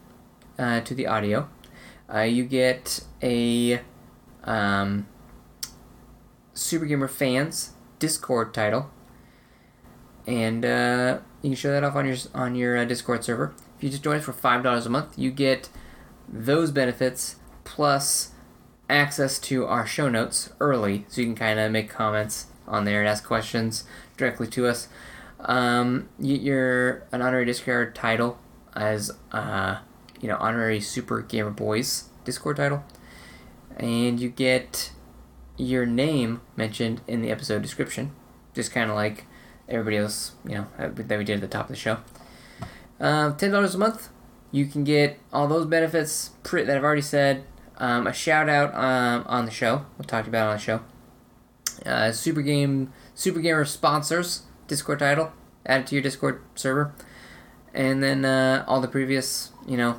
to the audio. You get a Super Gamer Fans Discord title, and you can show that off on your Discord server. If you just join us for $5 a month, you get those benefits plus access to our show notes early, so you can kind of make comments on there and ask questions directly to us. You're an honorary Discord title as, you know, honorary Super Gamer Boys Discord title. And you get your name mentioned in the episode description, just kind of like everybody else, you know, that we did at the top of the show. $10 a month, you can get all those benefits that I've already said, a shout out on the show. We'll talk about it on the show. Super Gamer Sponsors Discord title added to your Discord server, and then all the previous, you know,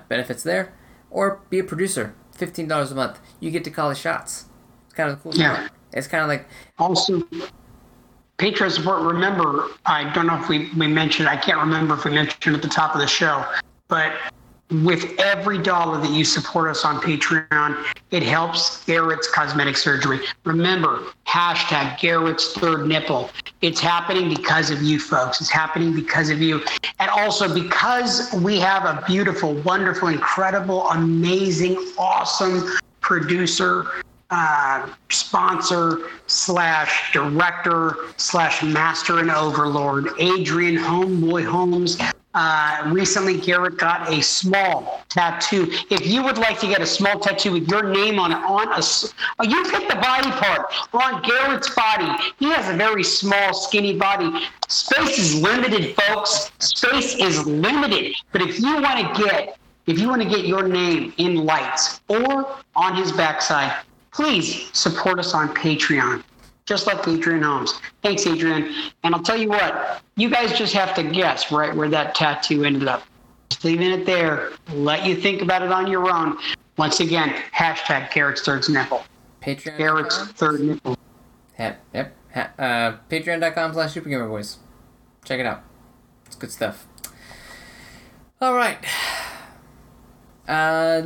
benefits there. Or be a producer, $15 a month. You get to call the shots. It's kind of cool. Yeah. It's kind of like also Patreon support. Remember, I don't know if we mentioned. I can't remember if we mentioned at the top of the show, but with every dollar that you support us on Patreon, it helps Garrett's cosmetic surgery. Remember, hashtag Garrett's third nipple. It's happening because of you folks. It's happening because of you. And also because we have a beautiful, wonderful, incredible, amazing, awesome producer, sponsor / director / master and overlord, Adrian Homeboy Holmes. Recently, Garrett got a small tattoo. If you would like to get a small tattoo with your name on it, you pick the body part on Garrett's body. He has a very small, skinny body. Space is limited, folks. Space is limited. But if you want to get, your name in lights or on his backside, please support us on Patreon. Just like Adrian Holmes. Thanks, Adrian. And I'll tell you what, you guys just have to guess right where that tattoo ended up. Just leaving it there. Let you think about it on your own. Once again, hashtag Garrett's Third Nipple. Patreon. Garrett's Third Nipple. Yep. Patreon.com/Super Gamer Boys. Check it out. It's good stuff. All right.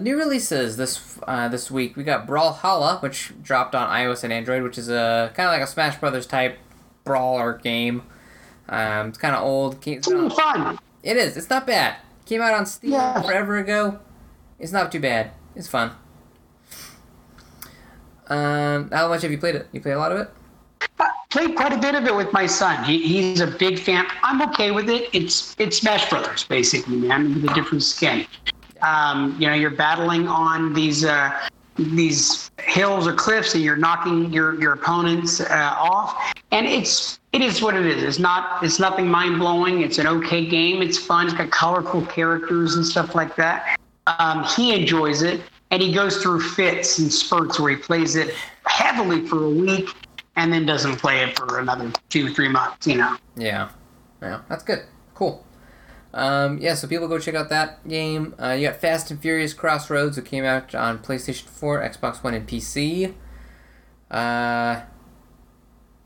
New releases this week. We got Brawlhalla, which dropped on iOS and Android, which is a kind of like a Smash Brothers type brawler game. It's kind of old. It's fun. It is. It's not bad. Came out on Steam forever ago. It's not too bad. It's fun. How much have you played it? You play a lot of it? I played quite a bit of it with my son. He's a big fan. I'm okay with it. It's Smash Brothers, basically, man, with a different skin. You're battling on these hills or cliffs, and you're knocking your opponents off. And it is what it is. It's nothing mind blowing. It's an okay game. It's fun. It's got colorful characters and stuff like that. He enjoys it, and he goes through fits and spurts where he plays it heavily for a week, and then doesn't play it for another 2-3 months. Yeah, that's good. Cool. So people go check out that game. You got Fast and Furious Crossroads, which came out on PlayStation 4, Xbox One, and PC. I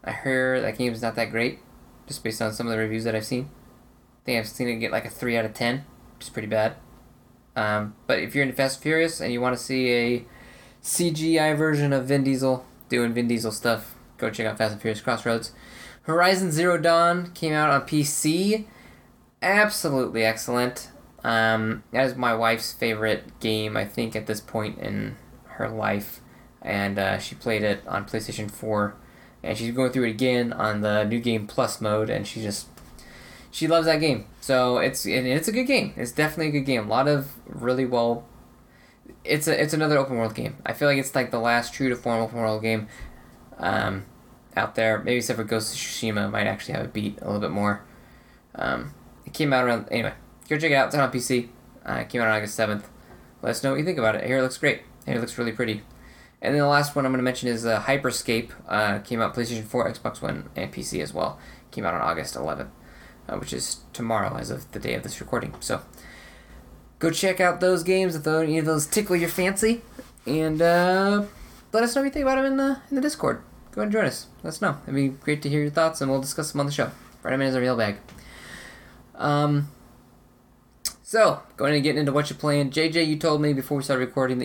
heard that game's not that great, just based on some of the reviews that I've seen. I think I've seen it get like a 3 out of 10, which is pretty bad. But if you're into Fast and Furious and you want to see a CGI version of Vin Diesel doing Vin Diesel stuff, go check out Fast and Furious Crossroads. Horizon Zero Dawn came out on PC. Absolutely excellent. That is my wife's favorite game, I think, at this point in her life. And she played it on PlayStation 4. And she's going through it again on the New Game Plus mode. And she loves that game. So it's a good game. It's definitely a good game. A lot of really well... It's another open world game. I feel like it's like the last true to form open world game out there. Maybe except for Ghost of Tsushima might actually have a beat a little bit more. It came out around... Anyway, go check it out. It's on PC. It came out on August 7th. Let us know what you think about it. Here it looks great. Here it looks really pretty. And then the last one I'm going to mention is Hyperscape. Came out PlayStation 4, Xbox One, and PC as well. Came out on August 11th, which is tomorrow as of the day of this recording. So, go check out those games if any of those tickle your fancy. And let us know what you think about them in the Discord. Go ahead and join us. Let us know. It'd be great to hear your thoughts, and we'll discuss them on the show. Right in the mailbag. So, going and getting into what you're playing. JJ, you told me before we started recording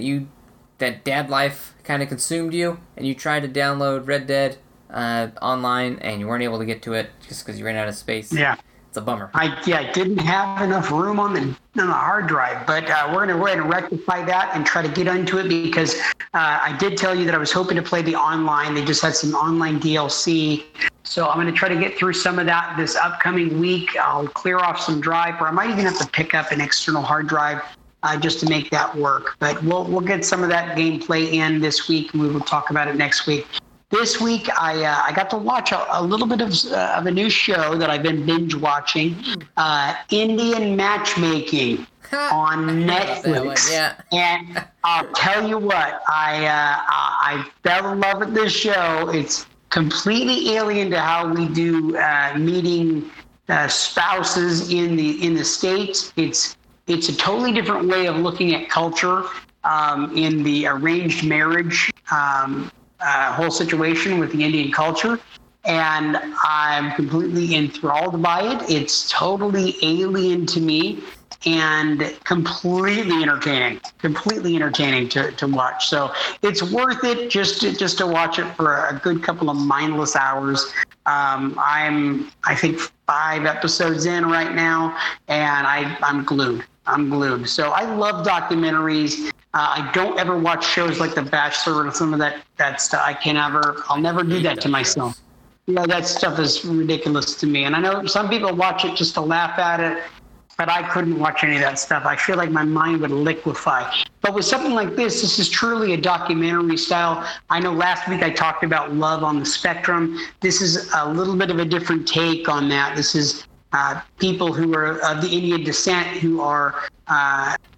that dad life kind of consumed you, and you tried to download Red Dead online, and you weren't able to get to it just because you ran out of space. Yeah. It's a bummer. I didn't have enough room on the hard drive, but we're going to go ahead and rectify that and try to get into it, because I did tell you that I was hoping to play the online. They just had some online DLC, so I'm going to try to get through some of that this upcoming week. I'll clear off some drive, or I might even have to pick up an external hard drive just to make that work. But we'll get some of that gameplay in this week, and we will talk about it next week. This week, I got to watch a little bit of a new show that I've been binge-watching, Indian Matchmaking on Netflix. And I'll tell you what, I fell in love with this show. It's completely alien to how we do meeting spouses in the States. It's a totally different way of looking at culture in the arranged marriage whole situation with the Indian culture, and I'm completely enthralled by it. It's totally alien to me and completely entertaining to watch. So it's worth it just to watch it for a good couple of mindless hours. I think 5 episodes in right now, and I'm glued. So I love documentaries. I don't ever watch shows like The Bachelor or some of that stuff. I'll never do that to myself. That stuff is ridiculous to me. And I know some people watch it just to laugh at it, but I couldn't watch any of that stuff. I feel like my mind would liquefy. But with something like this is truly a documentary style. I know last week I talked about Love on the Spectrum. This is a little bit of a different take on that. This is people who are of the Indian descent who are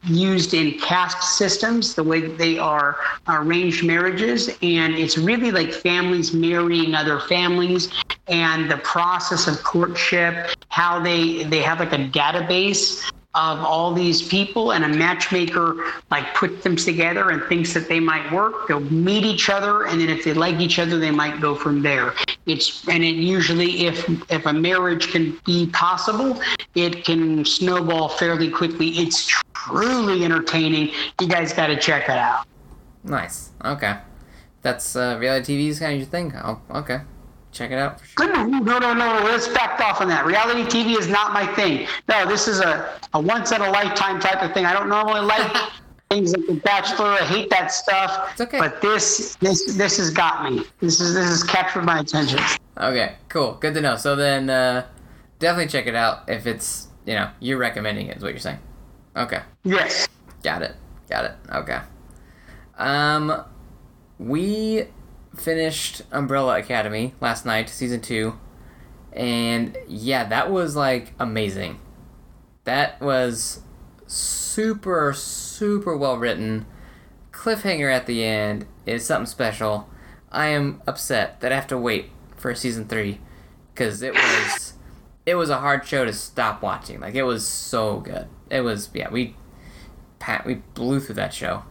used in caste systems, the way they are arranged marriages. And it's really like families marrying other families, and the process of courtship, how they have like a database of all these people, and a matchmaker like puts them together and thinks that they might work. They'll meet each other, and then if they like each other, they might go from there. it usually, if a marriage can be possible, it can snowball fairly quickly. It's truly entertaining. You guys got to check it out. Nice. Okay. That's reality TV is kind of your thing. Oh, okay. Check it out. For sure. No. Let's back off on that. Reality TV is not my thing. No, this is a once-in-a-lifetime type of thing. I don't normally like things like The Bachelor. I hate that stuff. It's okay. But this has got me. This has captured my attention. Okay, cool. Good to know. So then definitely check it out if it's, you're recommending it is what you're saying. Okay. Yes. Got it. Okay. We finished Umbrella Academy last night, season 2, and yeah, that was like amazing. That was super, super well written. Cliffhanger at the end is something special. I am upset that I have to wait for season 3 because it was a hard show to stop watching. Like, it was so good. It was, yeah, we blew through that show.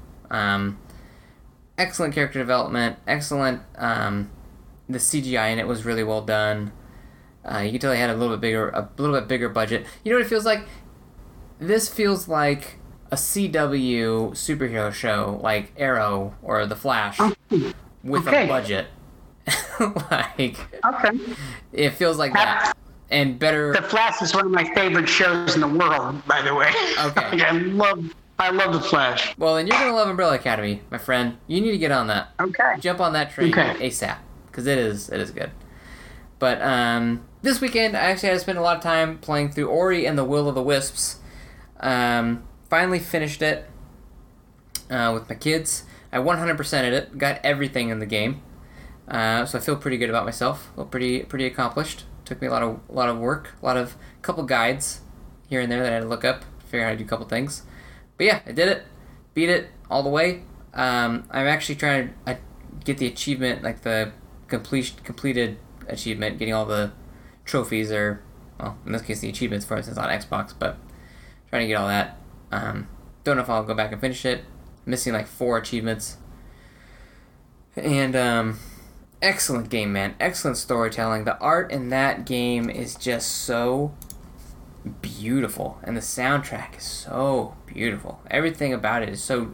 Excellent character development, excellent, the CGI in it was really well done. You can tell they had a little bit bigger budget. You know what it feels like? This feels like a CW superhero show, like Arrow or The Flash, with a budget. It feels like that. And better. The Flash is one of my favorite shows in the world, by the way. Okay. Like, I love The Flash. Well, then you're going to love Umbrella Academy, my friend. You need to get on that. Okay. Jump on that train ASAP, because it is good. But this weekend, I actually had to spend a lot of time playing through Ori and the Will of the Wisps. Finally finished it with my kids. I 100%ed it. Got everything in the game. So I feel pretty good about myself. Well, pretty accomplished. Took me a lot of work. Couple guides here and there that I had to look up. Figure out how to do a couple things. But yeah, I did it. Beat it all the way. I'm actually trying to get the achievement, like the completed achievement, getting all the trophies or, well, in this case the achievements for us is on Xbox, but trying to get all that. Don't know if I'll go back and finish it. Missing like 4 achievements. And excellent game, man. Excellent storytelling. The art in that game is just so beautiful, and the soundtrack is so beautiful. Everything about it is so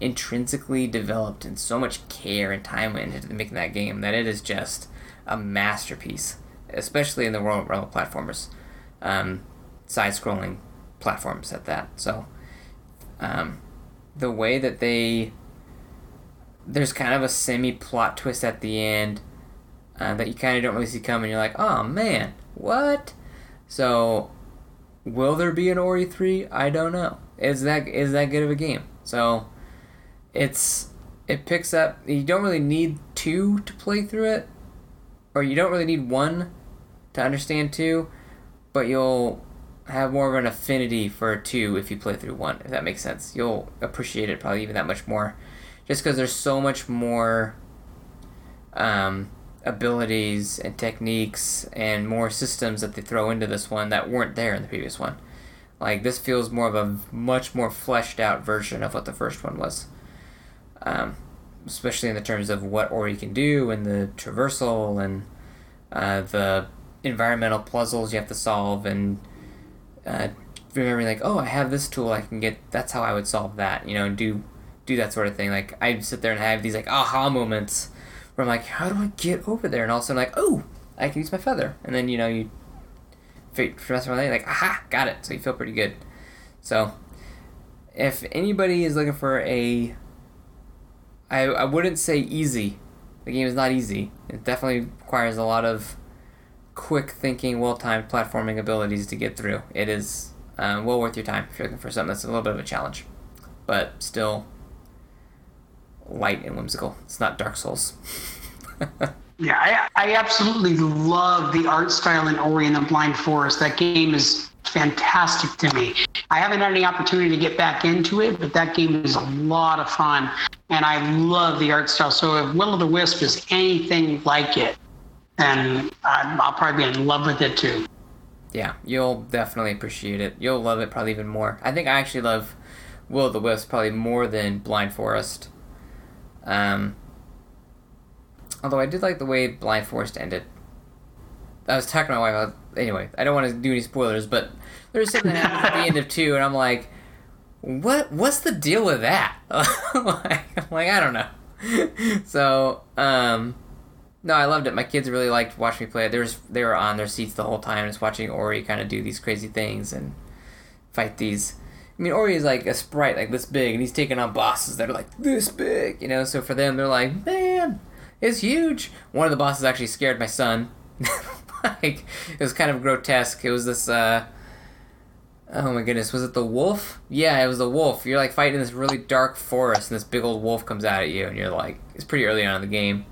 intrinsically developed, and so much care and time went into making that game that it is just a masterpiece, especially in the world of platformers, side-scrolling platforms at that. So the way that there's kind of a semi-plot twist at the end that you kind of don't really see coming. You're like, oh man, what? So will there be an Ori 3? I don't know. Is that good of a game? So it picks up. You don't really need 2 to play through it, or you don't really need 1 to understand 2, but you'll have more of an affinity for 2 if you play through 1, if that makes sense. You'll appreciate it probably even that much more, just because there's so much more abilities and techniques and more systems that they throw into this one that weren't there in the previous one. Like, this feels more of a much more fleshed out version of what the first one was, especially in the terms of what Ori can do and the traversal and the environmental puzzles you have to solve, and remembering like, oh, I have this tool, I can get, that's how I would solve that, and do that sort of thing. Like, I sit there and have these like aha moments where I'm like, how do I get over there? And all of a sudden, like, oh, I can use my feather. And then, you mess around there, like, aha, got it. So you feel pretty good. So if anybody is looking for I wouldn't say easy. The game is not easy. It definitely requires a lot of quick thinking, well-timed platforming abilities to get through. It is well worth your time if you're looking for something that's a little bit of a challenge, but still light and whimsical. It's not Dark Souls. Yeah, I absolutely love the art style in Ori and the Blind Forest. That game is fantastic to me. I haven't had any opportunity to get back into it, but that game is a lot of fun, and I love the art style. So if Will of the Wisp is anything like it, then I'll probably be in love with it too. Yeah, you'll definitely appreciate it. You'll love it probably even more. I think I actually love Will of the Wisp probably more than Blind Forest. Although I did like the way Blind Forest ended. I was talking to my wife about, anyway, I don't want to do any spoilers, but there's something that happens at the end of 2, and I'm like, what's the deal with that? I'm like, I don't know. So, no, I loved it. My kids really liked watching me play it. They were on their seats the whole time, just watching Ori kind of do these crazy things and fight these. I mean, Ori is like a sprite like this big, and he's taking on bosses that are like this big, you know? So for them, they're like, man, it's huge. One of the bosses actually scared my son. Like, it was kind of grotesque. It was this, oh my goodness, was it the wolf? Yeah, it was the wolf. You're like fighting in this really dark forest, and this big old wolf comes out at you, and you're like, it's pretty early on in the game.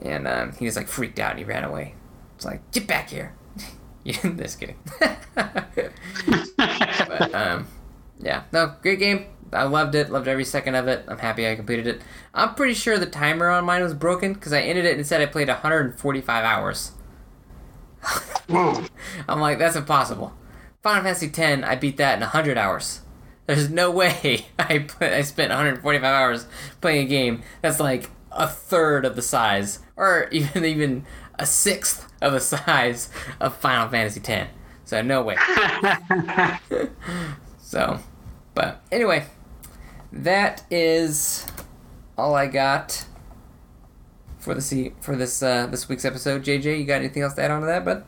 And he just like freaked out and he ran away. It's like, get back here. Just kidding. But, yeah, no, great game. I loved it. Loved every second of it. I'm happy I completed it. I'm pretty sure the timer on mine was broken because I ended it and said I played 145 hours. Whoa. I'm like, that's impossible. Final Fantasy X, I beat that in 100 hours. There's no way I spent 145 hours playing a game that's like a third of the size, or even a sixth of the size of Final Fantasy X. So no way. So, but anyway, that is all I got for this week's episode. JJ, you got anything else to add on to that, bud?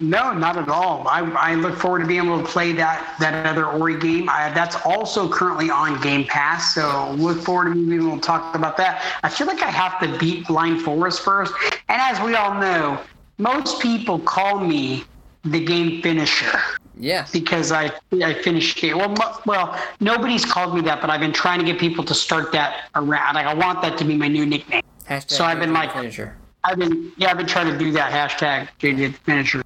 No, not at all. I look forward to being able to play that other Ori game. That's also currently on Game Pass, so look forward to being able to talk about that. I feel like I have to beat Blind Forest first. And as we all know, most people call me the game finisher. Yeah. Because I finished it. Well, nobody's called me that, but I've been trying to get people to start that around. Like, I want that to be my new nickname. Hashtag so I've been like, finisher. I've been trying to do that hashtag JJ finisher.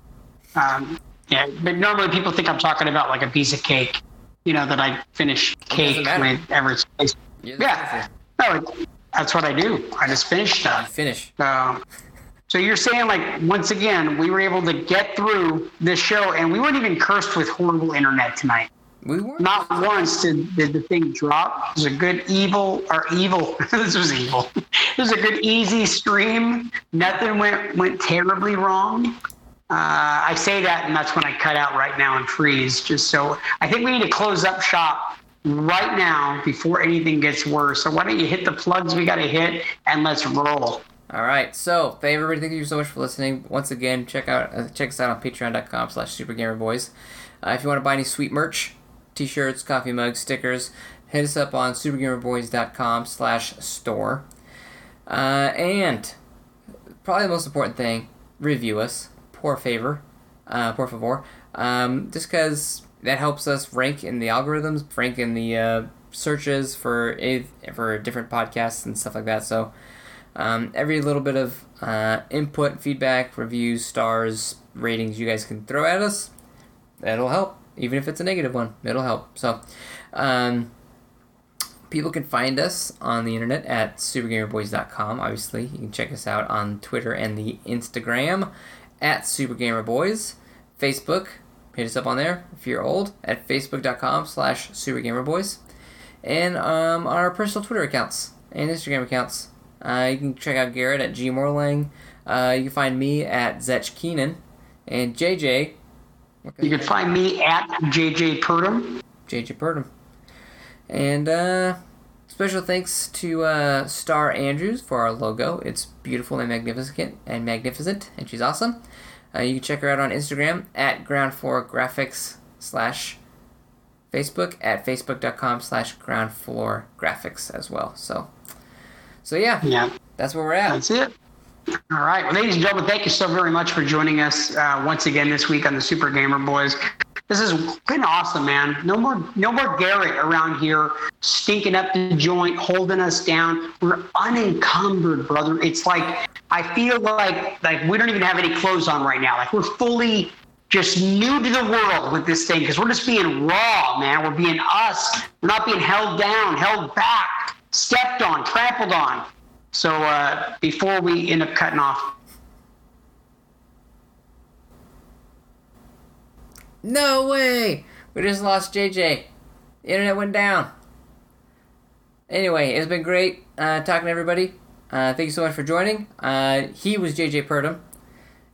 Yeah, but normally people think I'm talking about like a piece of cake, you know, that I finish cake whenever it's placed. Yeah, no, that's what I do. I just finish stuff. So you're saying, like, once again, we were able to get through this show, and we weren't even cursed with horrible internet tonight. We weren't. Not once did the thing drop. It was a good evil. This was evil. It was a good easy stream. Nothing went terribly wrong. I say that, and that's when I cut out right now and freeze. Just so I think we need to close up shop right now before anything gets worse. So why don't you hit the plugs we got to hit, and let's roll. All right. So, hey, everybody, thank you so much for listening. Once again, check us out on patreon.com/supergamerboys. If you want to buy any sweet merch, t-shirts, coffee mugs, stickers, hit us up on supergamerboys.com/store. And probably the most important thing, review us. Por favor. Just because that helps us rank in the algorithms, rank in the searches for different podcasts and stuff like that. So every little bit of input, feedback, reviews, stars, ratings you guys can throw at us, that'll help. Even if it's a negative one, it'll help. So people can find us on the internet at supergamerboys.com. Obviously, you can check us out on Twitter and the Instagram at Super Gamer Boys. Facebook, hit us up on there if you're old, at facebook.com/Super Gamer Boys. And on our personal Twitter accounts and Instagram accounts. You can check out Garrett at gmoorlang. You can find me at Zetch Keenan. And JJ. You can find me at JJ Purdom. And special thanks to Star Andrews for our logo. It's beautiful and magnificent, and she's awesome. You can check her out on Instagram at groundfloorgraphics/Facebook, at facebook.com/groundfloorgraphics as well. So yeah, that's where we're at. That's it. All right. Well, ladies and gentlemen, thank you so very much for joining us once again this week on the Super Gamer Boys. This has been awesome, man. No more Garrett around here stinking up the joint, holding us down. We're unencumbered, brother. It's like I feel like we don't even have any clothes on right now. Like, we're fully just new to the world with this thing because we're just being raw, man. We're being us. We're not being held down, held back, stepped on, trampled on. So before we end up cutting off. No way! We just lost JJ. The internet went down. Anyway, it's been great talking to everybody. Thank you so much for joining. He was JJ Purdom.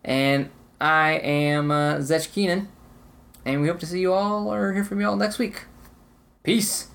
And I am Zetch Keenan, and we hope to see you all or hear from you all next week. Peace.